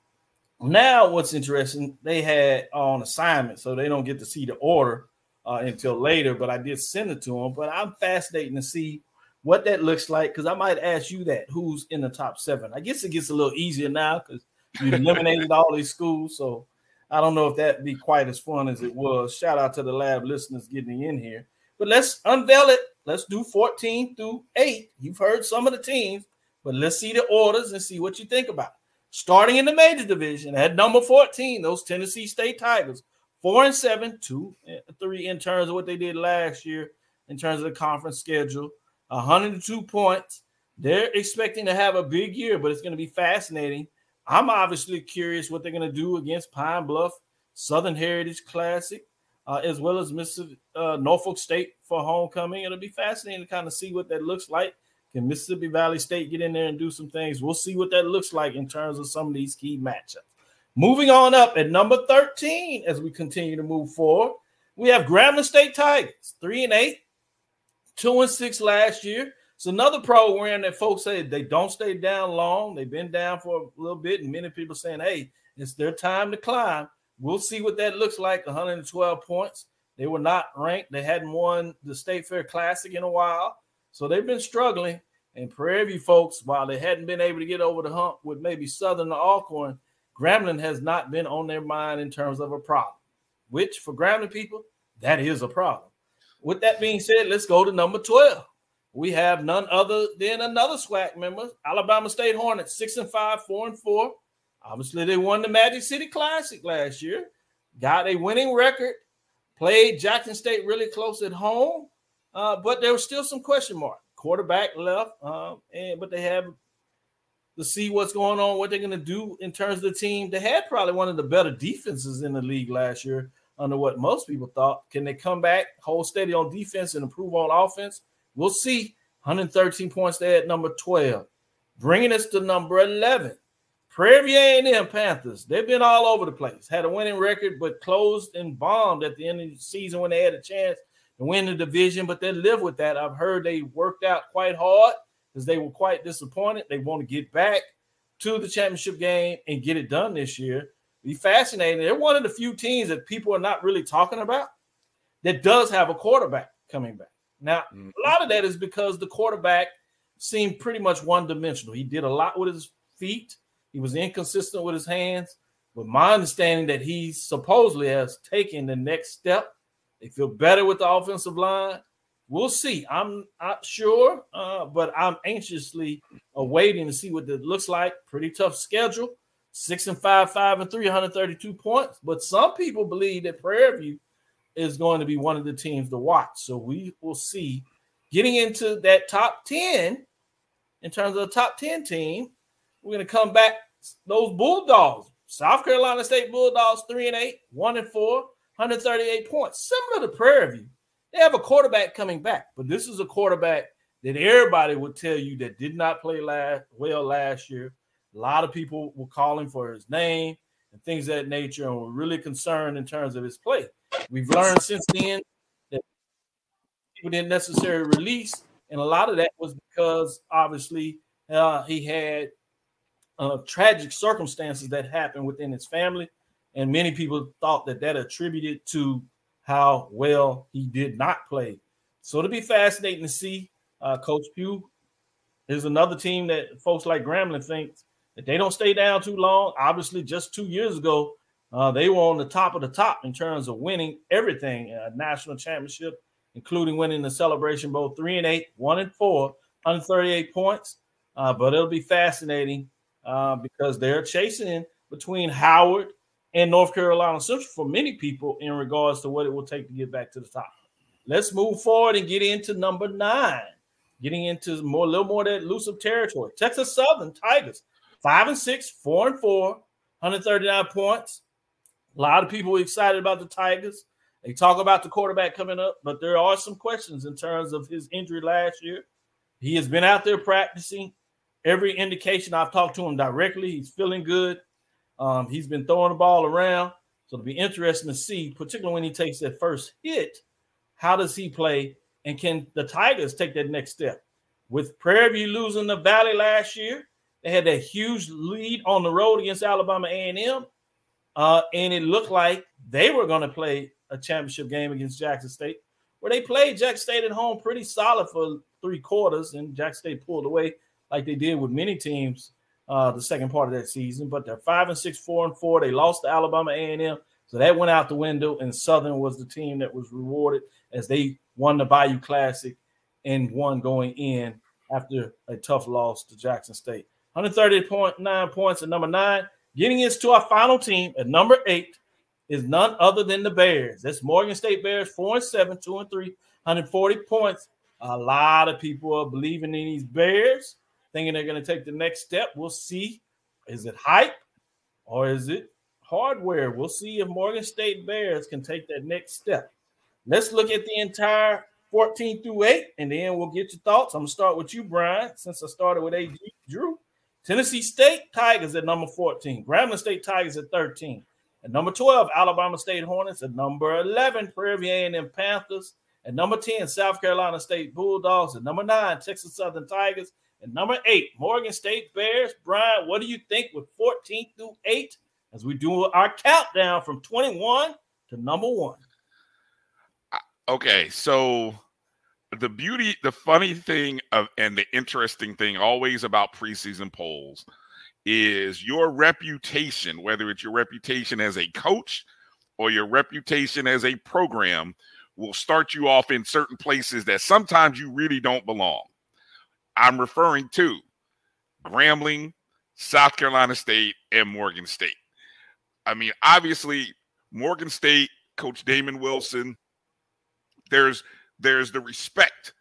now what's interesting, they had on assignment, so they don't get to see the order until later, but I did send it to them. But I'm fascinating to see what that looks like, because I might ask you that, who's in the top 7. I guess it gets a little easier now because you eliminated all these schools, so I don't know if that'd be quite as fun as it was. Shout out to the lab listeners getting in here. But let's unveil it. Let's do 14 through 8. You've heard some of the teams, but let's see the orders and see what you think about it. Starting in the major division, at number 14, those Tennessee State Tigers, 4-7, 2-3 in terms of what they did last year in terms of the conference schedule, 102 points. They're expecting to have a big year, but it's going to be fascinating. I'm obviously curious what they're going to do against Pine Bluff, Southern Heritage Classic, as well as Mississippi Norfolk State for homecoming. It'll be fascinating to kind of see what that looks like. Can Mississippi Valley State get in there and do some things? We'll see what that looks like in terms of some of these key matchups. Moving on up at number 13 as we continue to move forward, we have Grambling State Tigers, 3-8, 2-6 last year. It's another program that folks say they don't stay down long. They've been down for a little bit, and many people saying, hey, it's their time to climb. We'll see what that looks like, 112 points. They were not ranked. They hadn't won the State Fair Classic in a while, so they've been struggling. And Prairie View folks, while they hadn't been able to get over the hump with maybe Southern or Alcorn, Grambling has not been on their mind in terms of a problem, which for Grambling people, that is a problem. With that being said, let's go to number 12. We have none other than another SWAC member, Alabama State Hornets, 6-5, 4-4. Obviously, they won the Magic City Classic last year, got a winning record, played Jackson State really close at home, but there was still some question mark. Quarterback left, but they have to see what's going on, what they're going to do in terms of the team. They had probably one of the better defenses in the league last year under what most people thought. Can they come back, hold steady on defense, and improve on offense? We'll see. 113 points there at number 12. Bringing us to number 11. Prairie View A&M Panthers. They've been all over the place. Had a winning record, but closed and bombed at the end of the season when they had a chance to win the division, but they live with that. I've heard they worked out quite hard because they were quite disappointed. They want to get back to the championship game and get it done this year. Be fascinating. They're one of the few teams that people are not really talking about that does have a quarterback coming back. Now, a lot of that is because the quarterback seemed pretty much one-dimensional. He did a lot with his feet. He was inconsistent with his hands. But my understanding that he supposedly has taken the next step. They feel better with the offensive line. We'll see. I'm not sure, but I'm anxiously awaiting to see what that looks like. Pretty tough schedule. 6-5, 5-3, 132 points. But some people believe that Prairie View is going to be one of the teams to watch. So we will see. Getting into that top 10, in terms of the top 10 team, we're going to come back. Those Bulldogs, South Carolina State Bulldogs, 3-8, 1-4, 138 points. Similar to Prairie View. They have a quarterback coming back, but this is a quarterback that everybody would tell you that did not play well last year. A lot of people were calling for his name and things of that nature and were really concerned in terms of his play. We've learned since then that people didn't necessarily release, and a lot of that was because, obviously, he had tragic circumstances that happened within his family, and many people thought that that attributed to how well he did not play. So it'll be fascinating to see. Coach Pugh is another team that folks like Grambling think that they don't stay down too long. Obviously, just 2 years ago, they were on the top of the top in terms of winning everything, a national championship, including winning the Celebration Bowl, 3-8, 1-4, 138 points. But it'll be fascinating because they're chasing between Howard and North Carolina Central for many people in regards to what it will take to get back to the top. Let's move forward and get into number 9, getting into more, a little more of that elusive territory. Texas Southern Tigers, 5-6, 4-4, 139 points. A lot of people are excited about the Tigers. They talk about the quarterback coming up, but there are some questions in terms of his injury last year. He has been out there practicing. Every indication I've talked to him directly, he's feeling good. He's been throwing the ball around. So it'll be interesting to see, particularly when he takes that first hit, how does he play? And can the Tigers take that next step? With Prairie View losing the Valley last year, they had that huge lead on the road against Alabama A&M. And it looked like they were going to play a championship game against Jackson State, where they played Jackson State at home pretty solid for three quarters, and Jackson State pulled away like they did with many teams the second part of that season, but they're 5-6, 4-4. They lost to Alabama A&M, so that went out the window, and Southern was the team that was rewarded as they won the Bayou Classic and won going in after a tough loss to Jackson State. 130.9 points at number 9. Getting us to our final team at number 8 is none other than the Bears. That's Morgan State Bears, 4-7, 2-3, 140 points. A lot of people are believing in these Bears, thinking they're going to take the next step. We'll see. Is it hype or is it hardware? We'll see if Morgan State Bears can take that next step. Let's look at the entire 14 through 8, and then we'll get your thoughts. I'm going to start with you, Brian, since I started with AG Drew. Tennessee State Tigers at number 14. Grambling State Tigers at 13. At number 12, Alabama State Hornets. At number 11, Prairie View A&M Panthers. At number 10, South Carolina State Bulldogs. At number 9, Texas Southern Tigers. At number 8, Morgan State Bears. Brian, what do you think with 14 through 8 as we do our countdown from 21 to number 1? Okay, so the beauty, the funny thing of, and the interesting thing always about preseason polls is your reputation, whether it's your reputation as a coach or your reputation as a program, will start you off in certain places that sometimes you really don't belong. I'm referring to Grambling, South Carolina State, and Morgan State. I mean, obviously, Morgan State, Coach Damon Wilson, there's the respect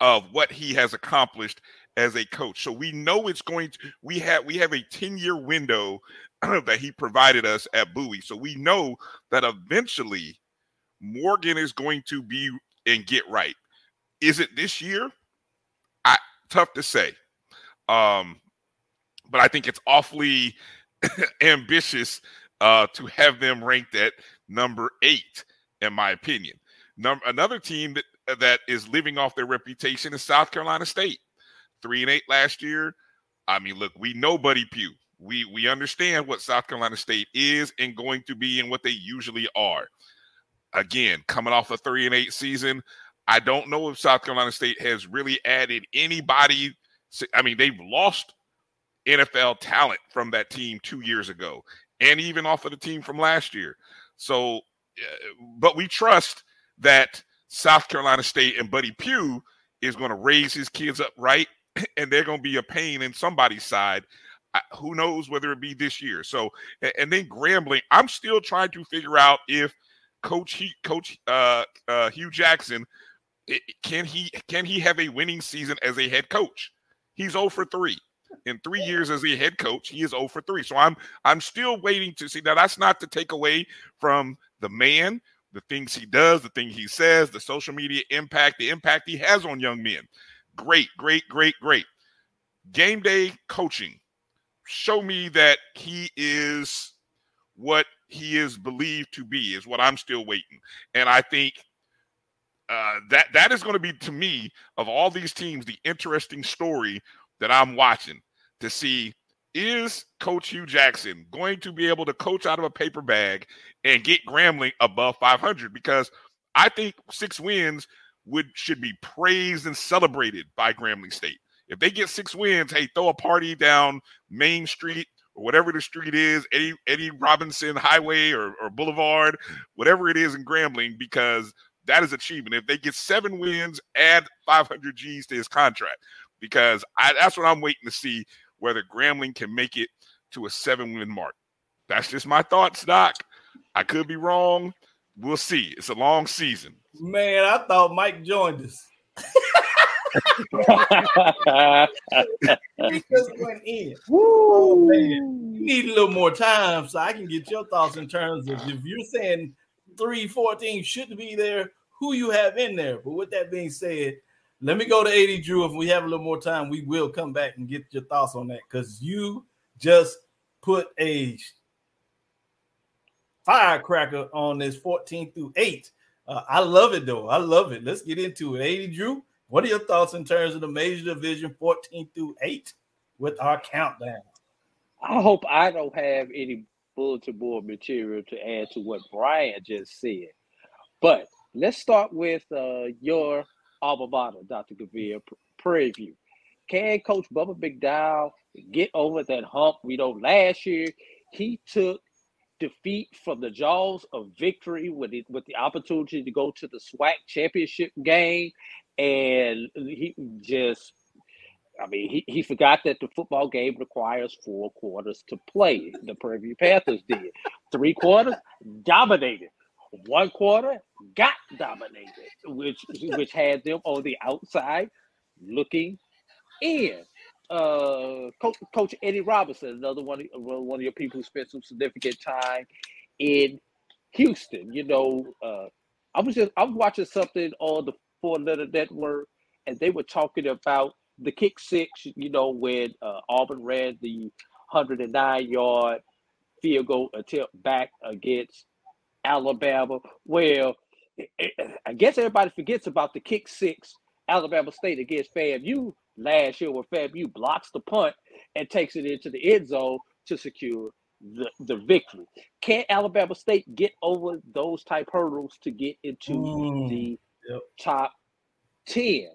of what he has accomplished as a coach. So we know it's going to, we have a 10-year window that he provided us at Bowie. So we know that eventually Morgan is going to be and get right. Is it this year? Tough to say. But I think it's awfully ambitious to have them ranked at number 8, in my opinion. Another team that is living off their reputation is South Carolina State. 3-8 last year. I mean, look, we know Buddy Pugh. We understand what South Carolina State is and going to be and what they usually are. Again, coming off a 3-8 season, I don't know if South Carolina State has really added anybody. I mean, they've lost NFL talent from that team 2 years ago and even off of the team from last year. So, but we trust that South Carolina State and Buddy Pugh is going to raise his kids up right, and they're going to be a pain in somebody's side. Who knows whether it be this year. So, and then Grambling, I'm still trying to figure out if Coach Hugh Jackson, can he have a winning season as a head coach? He's 0-3 in 3 years as a head coach. He is 0-3. So I'm still waiting to see. Now that's not to take away from the man, the things he does, the thing he says, the social media impact, the impact he has on young men. Great, great, great, great. Game day coaching. Show me that he is what he is believed to be, is what I'm still waiting. And I think that is going to be, to me, of all these teams, the interesting story that I'm watching to see, is Coach Hugh Jackson going to be able to coach out of a paper bag and get Grambling above 500? Because I think 6 wins should be praised and celebrated by Grambling State. If they get 6 wins, hey, throw a party down Main Street or whatever the street is, Eddie Robinson Highway or Boulevard, whatever it is in Grambling, because that is achievement. If they get 7 wins, add 500 G's to his contract, because that's what I'm waiting to see, whether Grambling can make it to a 7-win mark. That's just my thoughts, Doc. I could be wrong. We'll see. It's a long season. Man, I thought Mike joined us. He just went in. Oh, man. You need a little more time so I can get your thoughts in terms of, if you're saying 3-14 shouldn't be there, who you have in there. But with that being said, let me go to 80 Drew. If we have a little more time, we will come back and get your thoughts on that, because you just put a firecracker on this 14 through 8. I love it, though. I love it. Let's get into it. 80 Drew, what are your thoughts in terms of the major division 14 through 8 with our countdown? I hope I don't have any bulletin board material to add to what Brian just said. But let's start with your alma mater, Dr. Gavir, Prairie View. Can Coach Bubba McDowell get over that hump. We know last year he took defeat from the jaws of victory with the opportunity to go to the SWAC championship game, and he just, I mean, he forgot that the football game requires 4 quarters to play. The Prairie Panthers did. 3 quarters, dominated. 1 quarter, got dominated, which had them on the outside looking in. Coach Eddie Robinson, another one of your people who spent some significant time in Houston. You know, I was watching something on the Four-Letter Network, and they were talking about the kick six, you know, when Auburn ran the 109-yard field goal attempt back against Alabama. Well, I guess everybody forgets about the kick six Alabama State against FAMU last year, where FAMU blocks the punt and takes it into the end zone to secure the victory. Can Alabama State get over those type hurdles to get into the top 10?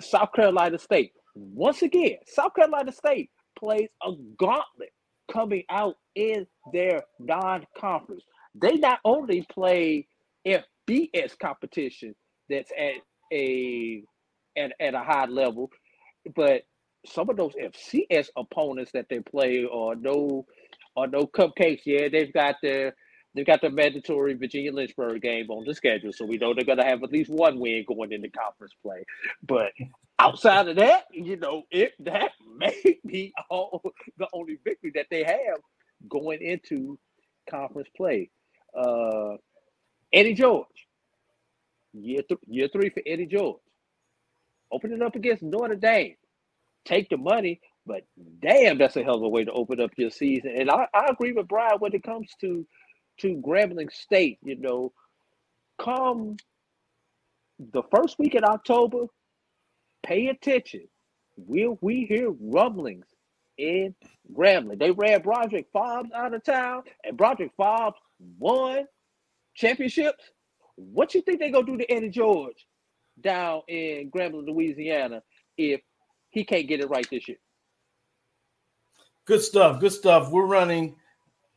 South Carolina State, once again, South Carolina State plays a gauntlet coming out in their non-conference. They not only play FBS competition that's at a high level, but some of those FCS opponents that they play are no cupcakes. Yeah, they've got their mandatory Virginia Lynchburg game on the schedule, so we know they're going to have at least one win going into conference play. But outside of that, you know, that may be the only victory that they have going into conference play. Eddie George, year three for Eddie George. Open it up against Notre Dame. Take the money, but damn, that's a hell of a way to open up your season. And I agree with Brian when it comes to Grambling State. You know, come the first week in October, pay attention. Will we hear rumblings in Grambling? They ran Broderick Fobbs out of town, and Broderick Fobbs won championships. What you think they're going to do to Eddie George down in Grambling, Louisiana, if he can't get it right this year? Good stuff. Good stuff. We're running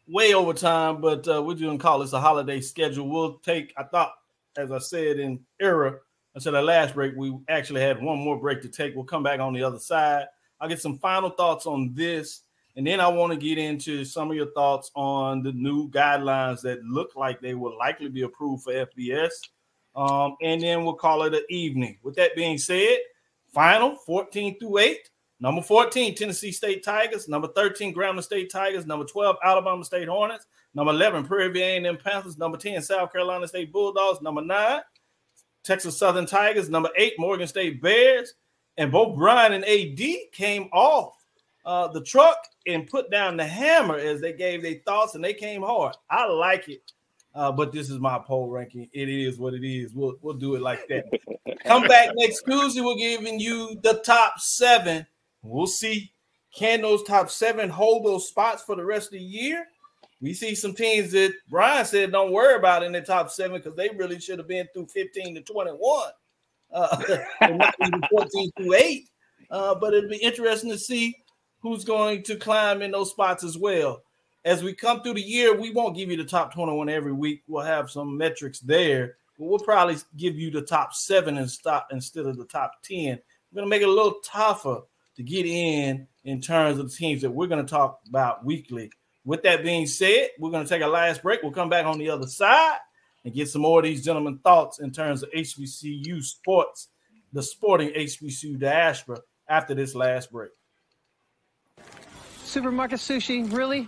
way over time, but we're going to call this a holiday schedule. We'll take, I thought, as I said in error, until the last break, we actually had one more break to take. We'll come back on the other side. I'll get some final thoughts on this, and then I want to get into some of your thoughts on the new guidelines that look like they will likely be approved for FBS. And then we'll call it an evening. With that being said, final 14-8. Number 14, Tennessee State Tigers. Number 13, Grambling State Tigers. Number 12, Alabama State Hornets. Number 11, Prairie View A&M Panthers. Number 10, South Carolina State Bulldogs. Number 9, Texas Southern Tigers. Number 8, Morgan State Bears. And both Brian and AD came off the truck and put down the hammer as they gave their thoughts, and they came hard. I like it. But this is my poll ranking. It is what it is. We'll do it like that. Come back next Tuesday. We're giving you the top 7. We'll see, can those top 7 hold those spots for the rest of the year? We see some teams that Brian said don't worry about in the top 7 because they really should have been through 15-21, and not even 14-8. But it'll be interesting to see who's going to climb in those spots as well. As we come through the year, we won't give you the top 21 every week. We'll have some metrics there, but we'll probably give you the top 7 and stop instead of the top 10. We're going to make it a little tougher to get in terms of the teams that we're going to talk about weekly. With that being said, we're going to take our last break. We'll come back on the other side and get some more of these gentlemen's thoughts in terms of HBCU sports, the sporting HBCU diaspora, after this last break. Supermarket sushi, really?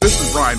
This is Brian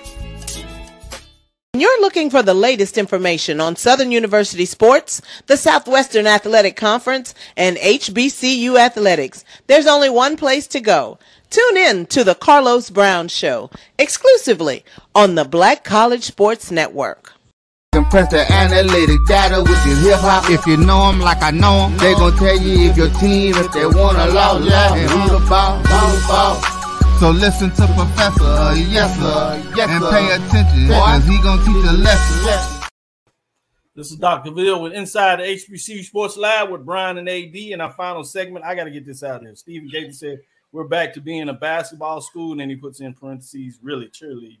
You're looking for the latest information on Southern University sports, the Southwestern Athletic Conference, and HBCU athletics. There's only one place to go. Tune in to The Carlos Brown Show, exclusively on the Black College Sports Network. Compress the analytic data with your hip-hop. If you know them like I know them, they gonna tell you if your team, if they want to lose, and who the ball. So listen to Professor, yes sir, yes, and pay attention, because he going to teach a lesson. This is Dr. Ville with Inside the HBCU Sports Lab with Brian and AD. In our final segment, I got to get this out there. Stephen Gaither said, we're back to being a basketball school, and then he puts in parentheses, really cheerleading.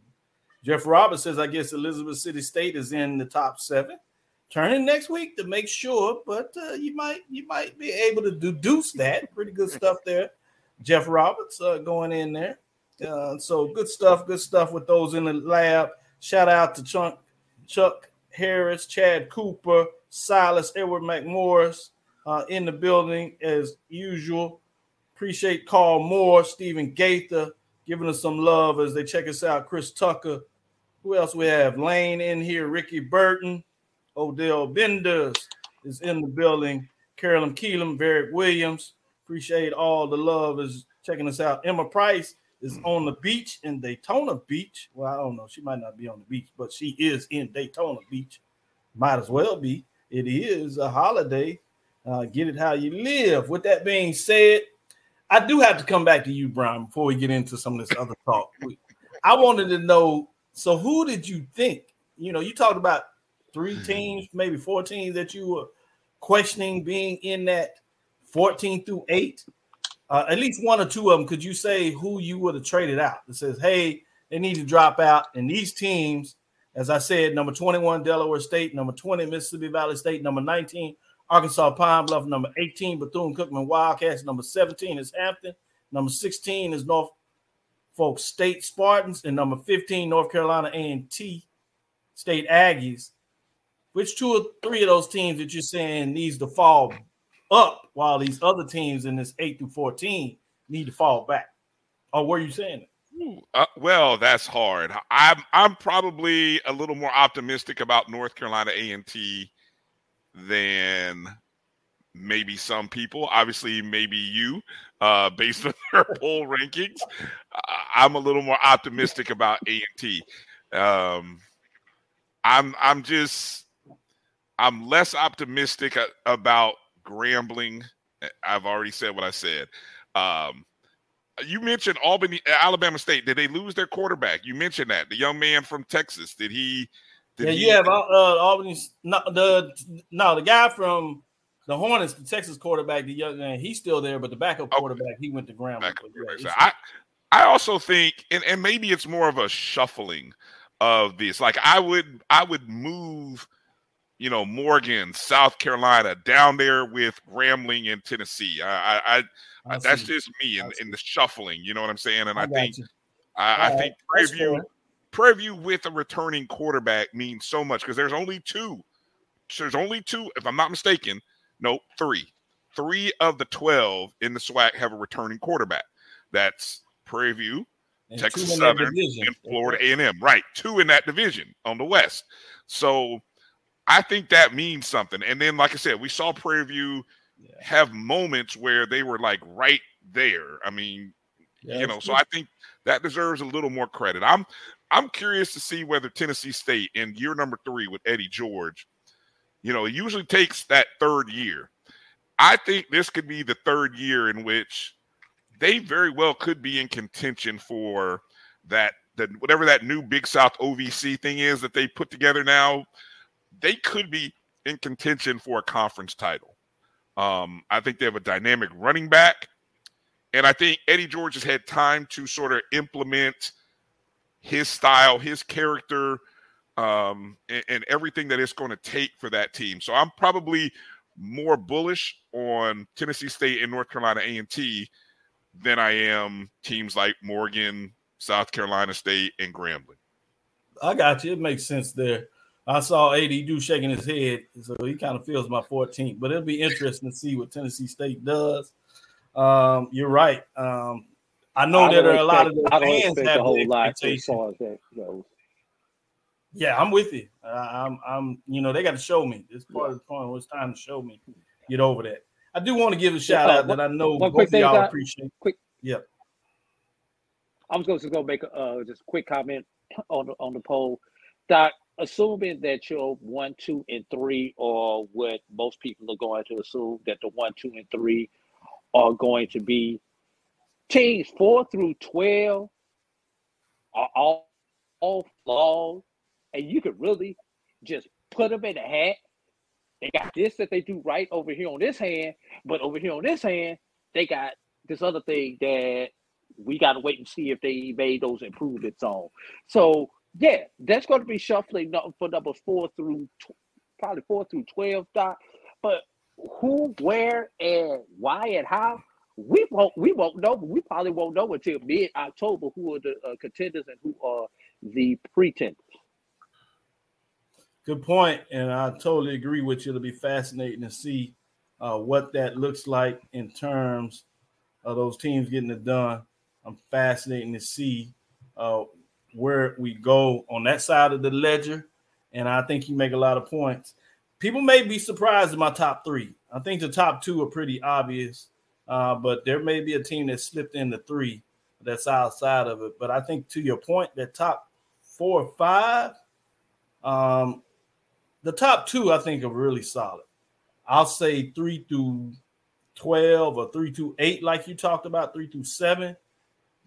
Jeff Roberts says, I guess Elizabeth City State is in the top 7. Turn in next week to make sure, but you might be able to deduce that. Pretty good stuff there. Jeff Roberts going in there. So good stuff with those in the lab. Shout out to Chuck Harris, Chad Cooper, Silas, Edward McMorris in the building as usual. Appreciate Carl Moore, Stephen Gaither giving us some love as they check us out. Chris Tucker. Who else we have? Lane in here. Ricky Burton. Odell Benders is in the building. Carolyn Keelam, Varick Williams. Appreciate all the love is checking us out. Emma Price is on the beach in Daytona Beach. Well, I don't know. She might not be on the beach, but she is in Daytona Beach. Might as well be. It is a holiday. Get it how you live. With that being said, I do have to come back to you, Brian, before we get into some of this other talk. I wanted to know, so who did you think? You know, you talked about 3 teams, maybe 4 teams that you were questioning being in that 14 through 8, at least one or two of them. Could you say who you would have traded out that says, hey, they need to drop out? And these teams, as I said, number 21, Delaware State, number 20, Mississippi Valley State, number 19, Arkansas Pine Bluff, number 18, Bethune-Cookman Wildcats, number 17 is Hampton, number 16 is Norfolk State Spartans, and number 15, North Carolina A&T State Aggies. Which 2 or 3 of those teams that you're saying needs to fall up while these other teams in this 8 through 14 need to fall back? Or were you saying that? Well, that's hard. I'm probably a little more optimistic about North Carolina A&T than maybe some people. Obviously, maybe you, based on their poll rankings. I'm a little more optimistic about A&T. I'm less optimistic about Grambling. I've already said what I said. You mentioned Alabama State. Did they lose their quarterback? You mentioned that the young man from Texas. Did he? You have Albany. The guy from the Hornets, the Texas quarterback, the young man. He's still there, but the backup quarterback, he went to Grambling. Yeah, I also think, and maybe it's more of a shuffling of this. Like I would move, you know, Morgan, South Carolina, down there with Grambling and Tennessee. I that's just me in the shuffling. You know what I'm saying? And I think Prairie View with a returning quarterback means so much because there's only 2. So there's only 2, if I'm not mistaken. No, 3. 3 of the 12 in the SWAC have a returning quarterback. That's Prairie View, and Texas Southern, and Florida A&M. Right, 2 in that division on the West. So I think that means something. And then, like I said, we saw Prairie View have moments where they were like right there. I mean, you know, so I think that deserves a little more credit. I'm curious to see whether Tennessee State in year number 3 with Eddie George, you know, it usually takes that 3rd year. I think this could be the third year in which they very well could be in contention for that whatever that new Big South OVC thing is that they put together now. They could be in contention for a conference title. I think they have a dynamic running back. And I think Eddie George has had time to sort of implement his style, his character, and everything that it's going to take for that team. So I'm probably more bullish on Tennessee State and North Carolina A&T than I am teams like Morgan, South Carolina State, and Grambling. I got you. It makes sense there. I saw ADU shaking his head, so he kind of feels my 14th. But it'll be interesting to see what Tennessee State does. You're right. I know that there are a lot of the fans have a whole lot expectations. Yeah, I'm with you. I'm. You know, they got to show me. It's part of the point. It's time to show me. Get over that. I do want to give a shout out that I know both of y'all appreciate. Quick. Yeah. I was going to go make just a quick comment on the poll, Doc. Assuming that your 1, 2, and 3 are what most people are going to assume that the 1, 2, and 3 are going to be, teams 4 through 12 are all flawed, and you could really just put them in a hat. They got this that they do right over here on this hand, but over here on this hand, they got this other thing that we got to wait and see if they made those improvements on. So, yeah, that's going to be shuffling for numbers 4 through 12, Doc. But who, where, and why, and how, we won't know. We probably won't know until mid-October who are the contenders and who are the pretenders. Good point, and I totally agree with you. It'll be fascinating to see what that looks like in terms of those teams getting it done. I'm fascinating to see where we go on that side of the ledger, and I think you make a lot of points. People may be surprised at my top three. I think the top two are pretty obvious, but there may be a team that slipped into three that's outside of it. But I think to your point, that top 4 or 5, the top 2 I think are really solid. I'll say 3 through 12 or 3 through 8, like you talked about, 3 through 7.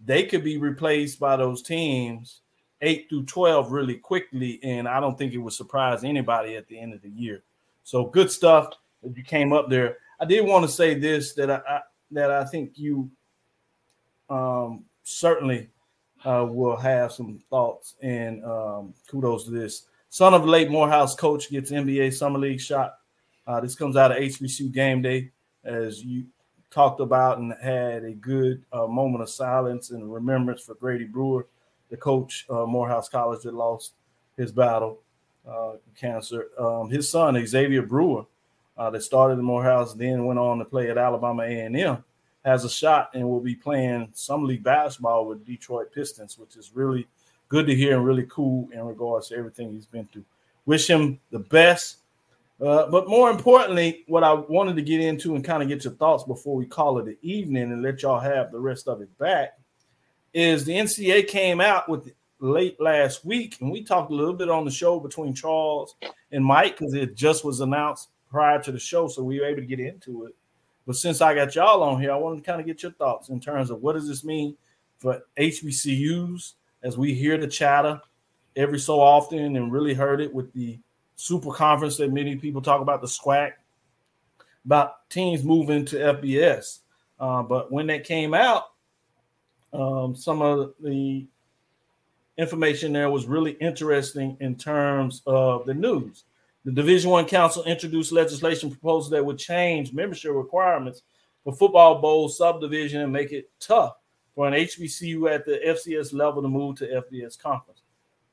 They could be replaced by those teams 8 through 12 really quickly, and I don't think it would surprise anybody at the end of the year. So good stuff that you came up there. I did want to say this, that I think you certainly will have some thoughts, and kudos to this. Son of late Morehouse coach gets NBA Summer League shot. This comes out of HBCU Game Day, as you talked about, and had a good moment of silence and remembrance for Grady Brewer, the coach Morehouse College that lost his battle cancer. His son, Xavier Brewer, that started at Morehouse, then went on to play at Alabama A&M, has a shot and will be playing Summer League basketball with Detroit Pistons, which is really good to hear and really cool in regards to everything he's been through. Wish him the best. But more importantly, what I wanted to get into and kind of get your thoughts before we call it the evening and let y'all have the rest of it back is the NCAA came out with it late last week, and we talked a little bit on the show between Charles and Mike because it just was announced prior to the show, so we were able to get into it. But since I got y'all on here, I wanted to kind of get your thoughts in terms of what does this mean for HBCUs as we hear the chatter every so often and really heard it with the super conference that many people talk about, the SWAC, about teams moving to FBS. But when that came out, some of the information there was really interesting in terms of the news. The Division I Council introduced legislation proposal that would change membership requirements for football bowl subdivision and make it tough for an HBCU at the FCS level to move to FBS conference.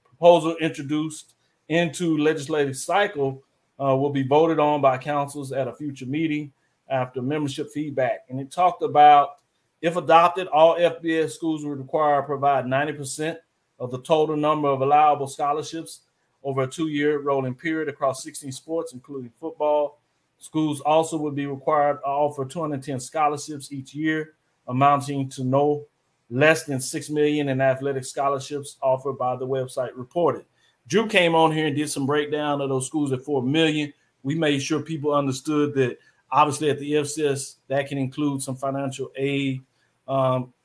Proposal introduced into legislative cycle will be voted on by councils at a future meeting after membership feedback. And it talked about, if adopted, all FBS schools would require provide 90% of the total number of allowable scholarships over a 2-year rolling period across 16 sports, including football. Schools also would be required to offer 210 scholarships each year, amounting to no less than 6 million in athletic scholarships offered by the website reported. Drew came on here and did some breakdown of those schools at 4 million. We made sure people understood that Obviously, at the FCS, that can include some financial aid,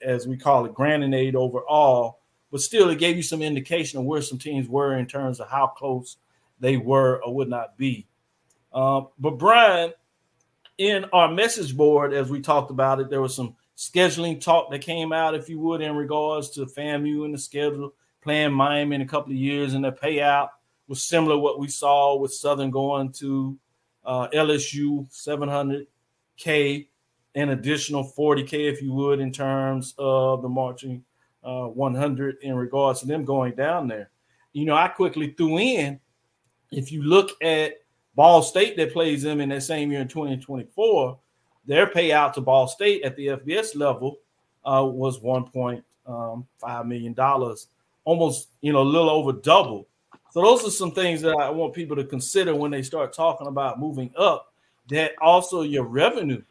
as we call it, granting aid overall. But still, it gave you some indication of where some teams were in terms of how close they were or would not be. But, Brian, in our message board, as we talked about it, there was some scheduling talk that came out, if you would, in regards to FAMU and the schedule, playing Miami in a couple of years, and the payout was similar to what we saw with Southern going to LSU, $700K, an additional $40K, if you would, in terms of the marching 100 in regards to them going down there. You know, I quickly threw in, if you look at Ball State that plays them in that same year in 2024, their payout to Ball State at the FBS level was $1.5 million, almost, you know, a little over double. So those are some things that I want people to consider when they start talking about moving up, that also your revenue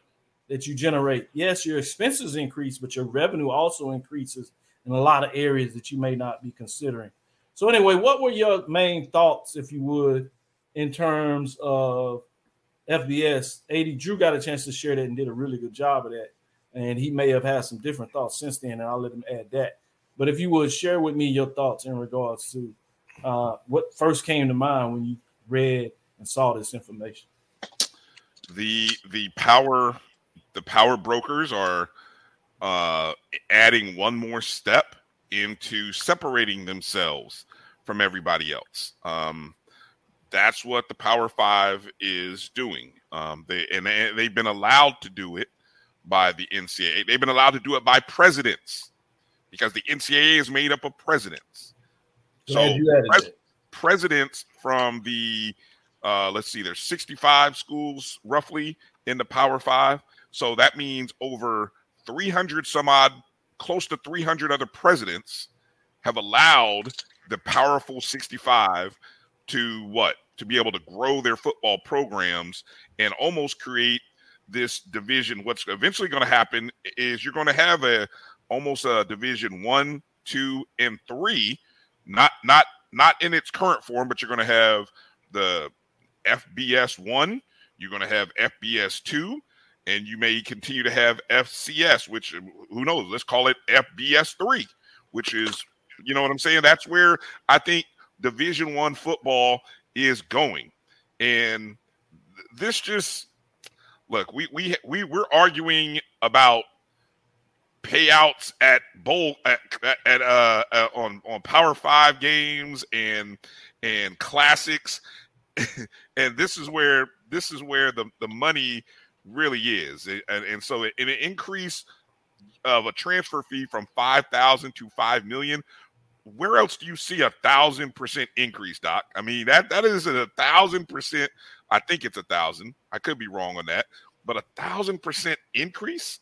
that you generate. Yes, your expenses increase, but your revenue also increases in a lot of areas that you may not be considering. So anyway, what were your main thoughts, if you would, in terms of FBS? AD Drew got a chance to share that and did a really good job of that. And he may have had some different thoughts since then, and I'll let him add that. But if you would share with me your thoughts in regards to what first came to mind when you read and saw this information. The power brokers are adding one more step into separating themselves from everybody else. That's what the Power Five is doing. They've been allowed to do it by the NCAA. They've been allowed to do it by presidents, because the NCAA is made up of presidents. So presidents from the, let's see, there's 65 schools roughly in the Power Five. So that means over 300 some odd, close to 300 other presidents have allowed the powerful 65 to what? To be able to grow their football programs and almost create this division. What's eventually going to happen is you're going to have almost a division 1, 2, and 3, not in its current form, but you're going to have the FBS 1, you're going to have FBS 2, and you may continue to have FCS, which, who knows, let's call it FBS 3, which is, you know what I'm saying? That's where I think Division 1 football is going. And this just, look, we're arguing about payouts at bowl on Power Five games and classics, and this is where the money really is, and so an increase of a transfer fee from 5,000 to 5 million. Where else do you see 1,000% increase, Doc? I mean, that is 1,000%. I think it's 1,000. I could be wrong on that, but 1,000% increase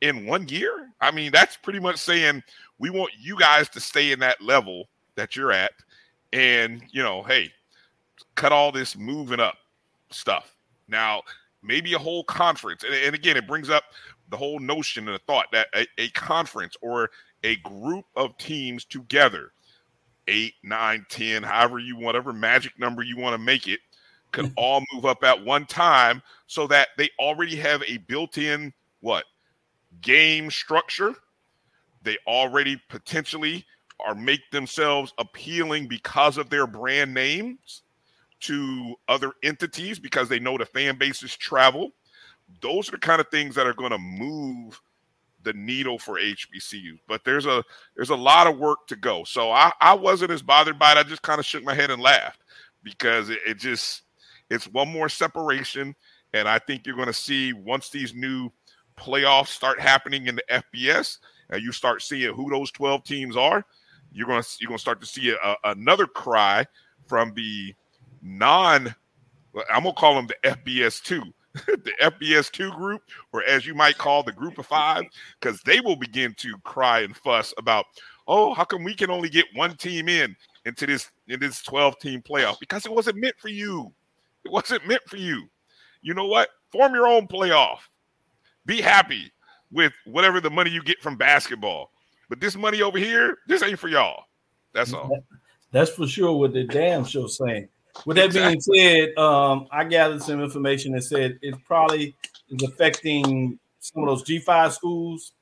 in 1 year? I mean, that's pretty much saying we want you guys to stay in that level that you're at, and, you know, hey, cut all this moving up stuff. Now, maybe a whole conference. And again, it brings up the whole notion and the thought that a conference or a group of teams together, 8, 9, 10, however you want, whatever magic number you want to make it, could all move up at one time, so that they already have a built-in what? Game structure. They already potentially make themselves appealing because of their brand names to other entities, because they know the fan bases travel. Those are the kind of things that are going to move the needle for HBCU. But there's a lot of work to go. So I wasn't as bothered by it. I just kind of shook my head and laughed, because it's one more separation. And I think you're going to see, once these new playoffs start happening in the FBS, and you start seeing who those 12 teams are, you're gonna start to see another cry from the I'm gonna call them the FBS 2, the FBS 2 group, or as you might call the group of five, because they will begin to cry and fuss about, oh, how come we can only get one team into this 12-team playoff? Because it wasn't meant for you. It wasn't meant for you. You know what? Form your own playoff. Be happy with whatever the money you get from basketball. But this money over here, this ain't for y'all. That's all. That's for sure what the damn show's saying. With that being said, I gathered some information that said it probably is affecting some of those G5 schools,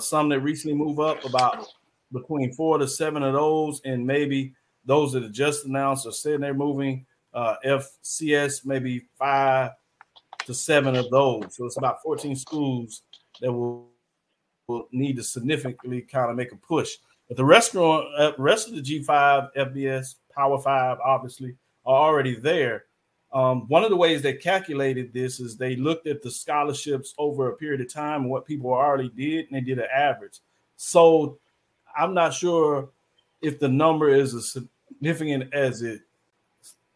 some that recently move up, about between 4 to 7 of those, and maybe those that are just announced or said they're moving, FCS, maybe 5 to 7 of those. So it's about 14 schools that will need to significantly kind of make a push. But the rest of the G5, FBS, Power Five, obviously, are already there. One of the ways they calculated this is they looked at the scholarships over a period of time and what people already did, and they did an average. So I'm not sure if the number is as significant as it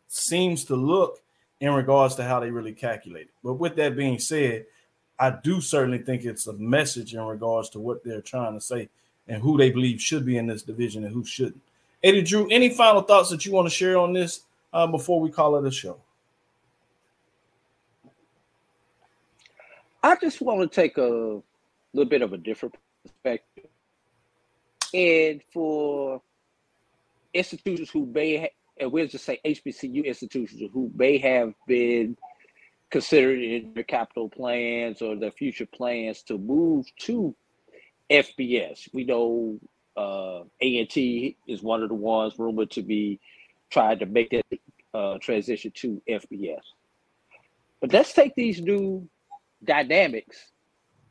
seems to look in regards to how they really calculate it. But with that being said, I do certainly think it's a message in regards to what they're trying to say and who they believe should be in this division and who shouldn't. Eddie Drew, any final thoughts that you want to share on this before we call it a show? I just want to take a little bit of a different perspective. And for institutions who may, and we'll just say HBCU institutions who may have been considered in their capital plans or their future plans to move to FBS. We know A&T is one of the ones rumored to be trying to make that transition to FBS. But let's take these new dynamics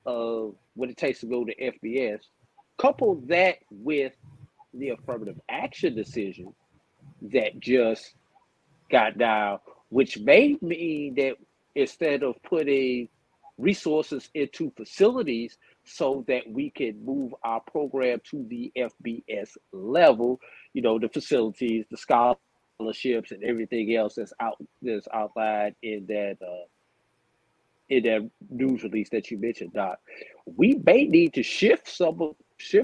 of what it takes to go to FBS, couple that with the affirmative action decision that just got down, which may mean that instead of putting resources into facilities so that we can move our program to the FBS level, you know, the facilities, the scholarships, and everything else that's outlined in that news release that you mentioned, Doc, we may need to shift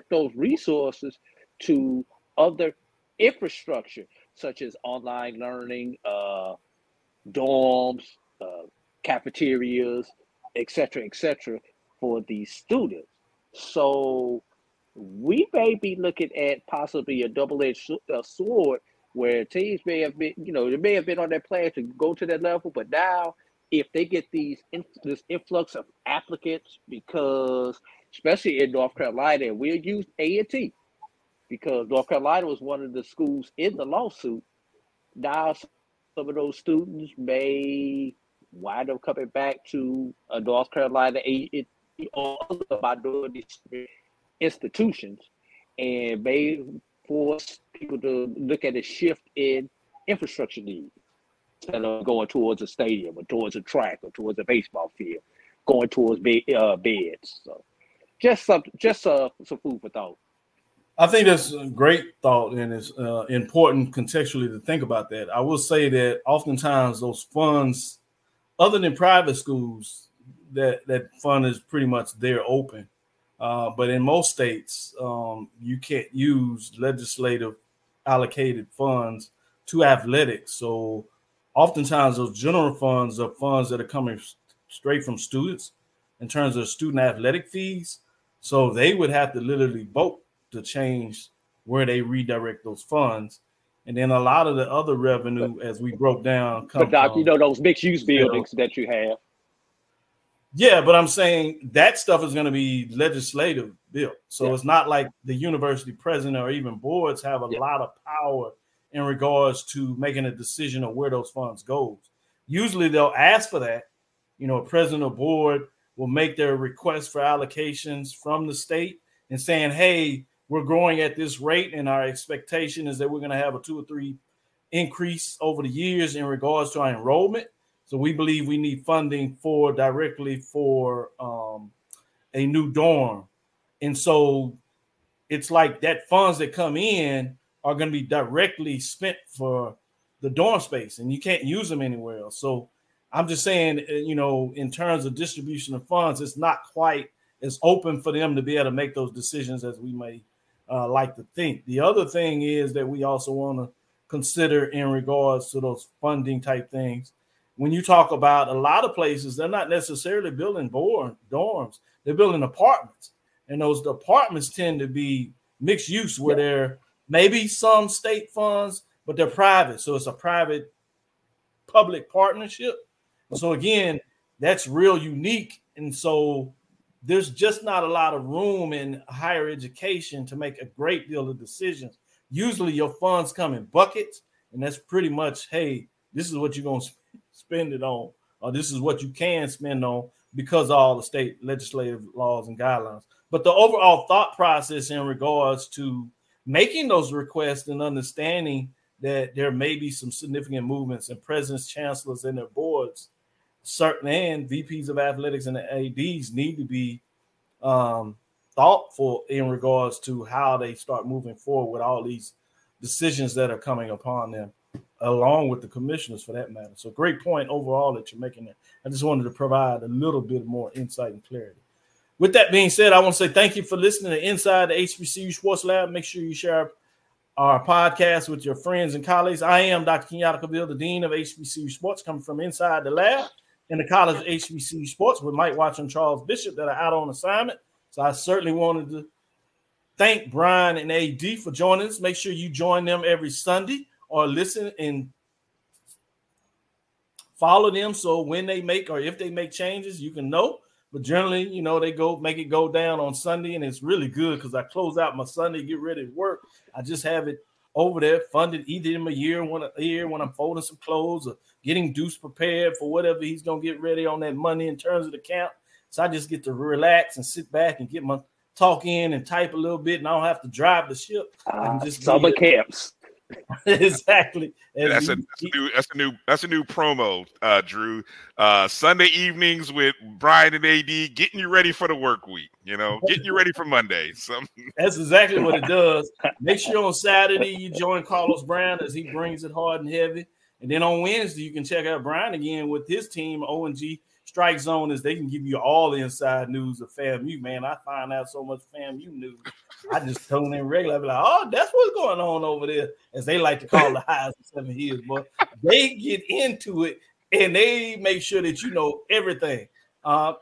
those resources to other infrastructure, such as online learning, dorms, cafeterias, et cetera, for these students. So we may be looking at possibly a double-edged sword where teams may have been, you know, they may have been on their plan to go to that level, but now if they get these this influx of applicants, because especially in North Carolina, and we'll use A&T because North Carolina was one of the schools in the lawsuit. Now some of those students may wind up coming back to a North Carolina A&T or other minority institutions, and may force people to look at a shift in infrastructure needs instead of going towards a stadium or towards a track or towards a baseball field, going towards beds. So just some food for thought. I think that's a great thought, and it's important contextually to think about that. I will say that oftentimes those funds, other than private schools, that fund is pretty much there open. But in most states, you can't use legislative allocated funds to athletics. So oftentimes those general funds are funds that are coming straight from students in terms of student athletic fees. So they would have to literally vote to change where they redirect those funds. And then a lot of the other revenue, as we broke down, comes. But Doc, you know, those mixed-use buildings that you have. Yeah, but I'm saying that stuff is going to be legislative built. So It's not like the university president or even boards have a lot of power in regards to making a decision of where those funds go. Usually they'll ask for that. You know, a president or board will make their request for allocations from the state and saying, hey, we're growing at this rate, and our expectation is that we're going to have a 2 or 3 increase over the years in regards to our enrollment. So we believe we need funding directly for a new dorm. And so it's like that funds that come in are going to be directly spent for the dorm space, and you can't use them anywhere else. So I'm just saying, you know, in terms of distribution of funds, it's not quite as open for them to be able to make those decisions as we may like to think. The other thing is that we also want to consider in regards to those funding type things. When you talk about a lot of places, they're not necessarily building dorms, they're building apartments. And those apartments tend to be mixed use where they're maybe some state funds, but they're private. So it's a private public partnership. So again, that's real unique. And so there's just not a lot of room in higher education to make a great deal of decisions. Usually your funds come in buckets, and that's pretty much, hey, this is what you're going to spend it on, or this is what you can spend on because of all the state legislative laws and guidelines. But the overall thought process in regards to making those requests and understanding that there may be some significant movements and presidents, chancellors, and their boards, certain and VPs of athletics and the ADs need to be thoughtful in regards to how they start moving forward with all these decisions that are coming upon them, along with the commissioners for that matter. So great point overall that you're making there. I just wanted to provide a little bit more insight and clarity. With that being said, I want to say thank you for listening to Inside the HBCU Sports Lab. Make sure you share our podcast with your friends and colleagues. I am Dr. Kenyatta Cavill, the Dean of HBCU Sports, coming from inside the lab in the College of HBCU Sports with Mike Watch and Charles Bishop that are out on assignment. So I certainly wanted to thank Brian and AD for joining us. Make sure you join them every Sunday or listen and follow them so when they make or if they make changes, you can know. But generally, you know, they go make it go down on Sunday, and it's really good because I close out my Sunday, get ready to work. I just have it over there funded either in my year when I'm folding some clothes or getting Deuce prepared for whatever he's going to get ready on that Monday in terms of the count. So I just get to relax and sit back and get my talk in and type a little bit, and I don't have to drive the ship. Summer camps. Exactly. That's a new promo, Drew. Sunday evenings with Brian and AD, getting you ready for the work week, you know, getting you ready for Monday. That's exactly what it does. Make sure on Saturday you join Carlos Brown as he brings it hard and heavy. And then on Wednesday, you can check out Brian again with his team, O&G Strike Zone, as they can give you all the inside news of FAMU. Man, I find out so much FAMU news. I just tune in regularly. I be like, oh, that's what's going on over there, as they like to call the highs of 7 years. But they get into it, and they make sure that you know everything. And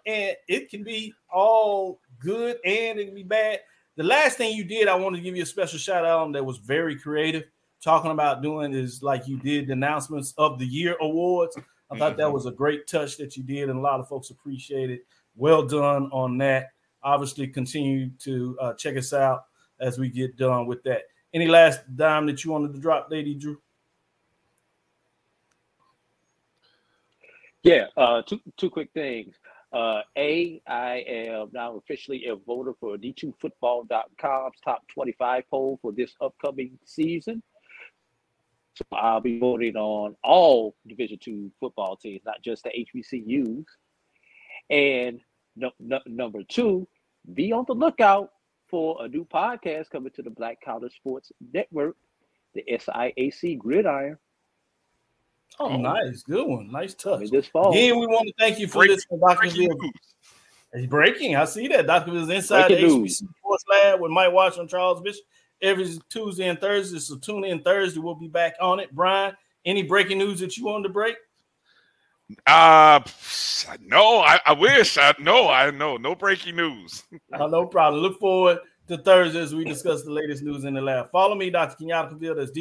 it can be all good, and it can be bad. The last thing you did, I wanted to give you a special shout-out on that was very creative. Talking about doing is like you did the announcements of the year awards. I thought that was a great touch that you did, and a lot of folks appreciate it. Well done on that. Obviously, continue to check us out as we get done with that. Any last dime that you wanted to drop, Lady Drew? Yeah, two quick things. I am now officially a voter for D2Football.com's top 25 poll for this upcoming season. So I'll be voting on all Division II football teams, not just the HBCUs. And number two, be on the lookout for a new podcast coming to the Black College Sports Network, the SIAC Gridiron. Oh, nice. Good one. Nice touch. This fall. Again, we want to thank you for listening, Dr. Bill. It's breaking. I see that. Dr. Bill's Inside the HBCU Sports Lab with Mike Watch and Charles Bishop. Every Tuesday and Thursday, so tune in Thursday. We'll be back on it. Brian, any breaking news that you wanted to break? No, I wish. I know. No breaking news. No problem. Look forward to Thursday as we discuss the latest news in the lab. Follow me, Dr. Kenyatta Cavill. That's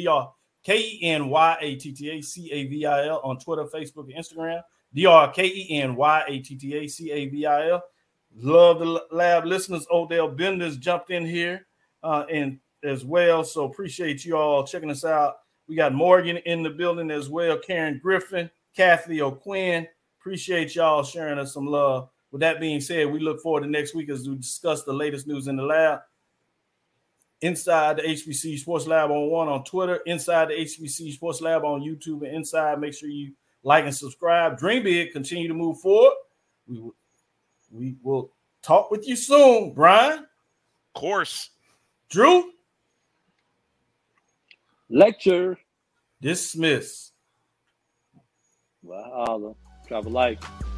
DrKenyattaCavil on Twitter, Facebook, and Instagram. DrKenyattaCavil. Love the lab listeners. Odell Benders jumped in here and as well. So appreciate you all checking us out. We got Morgan in the building as well. Karen Griffin, Kathy O'Quinn. Appreciate y'all sharing us some love. With that being said, we look forward to next week as we discuss the latest news in the lab. Inside the HBCU Sports Lab on one on Twitter, Inside the HBCU Sports Lab on YouTube and Inside. Make sure you like and subscribe. Dream big. Continue to move forward. We will talk with you soon. Brian? Of course. Drew? Lecture. Dismiss. Wow. Travel life.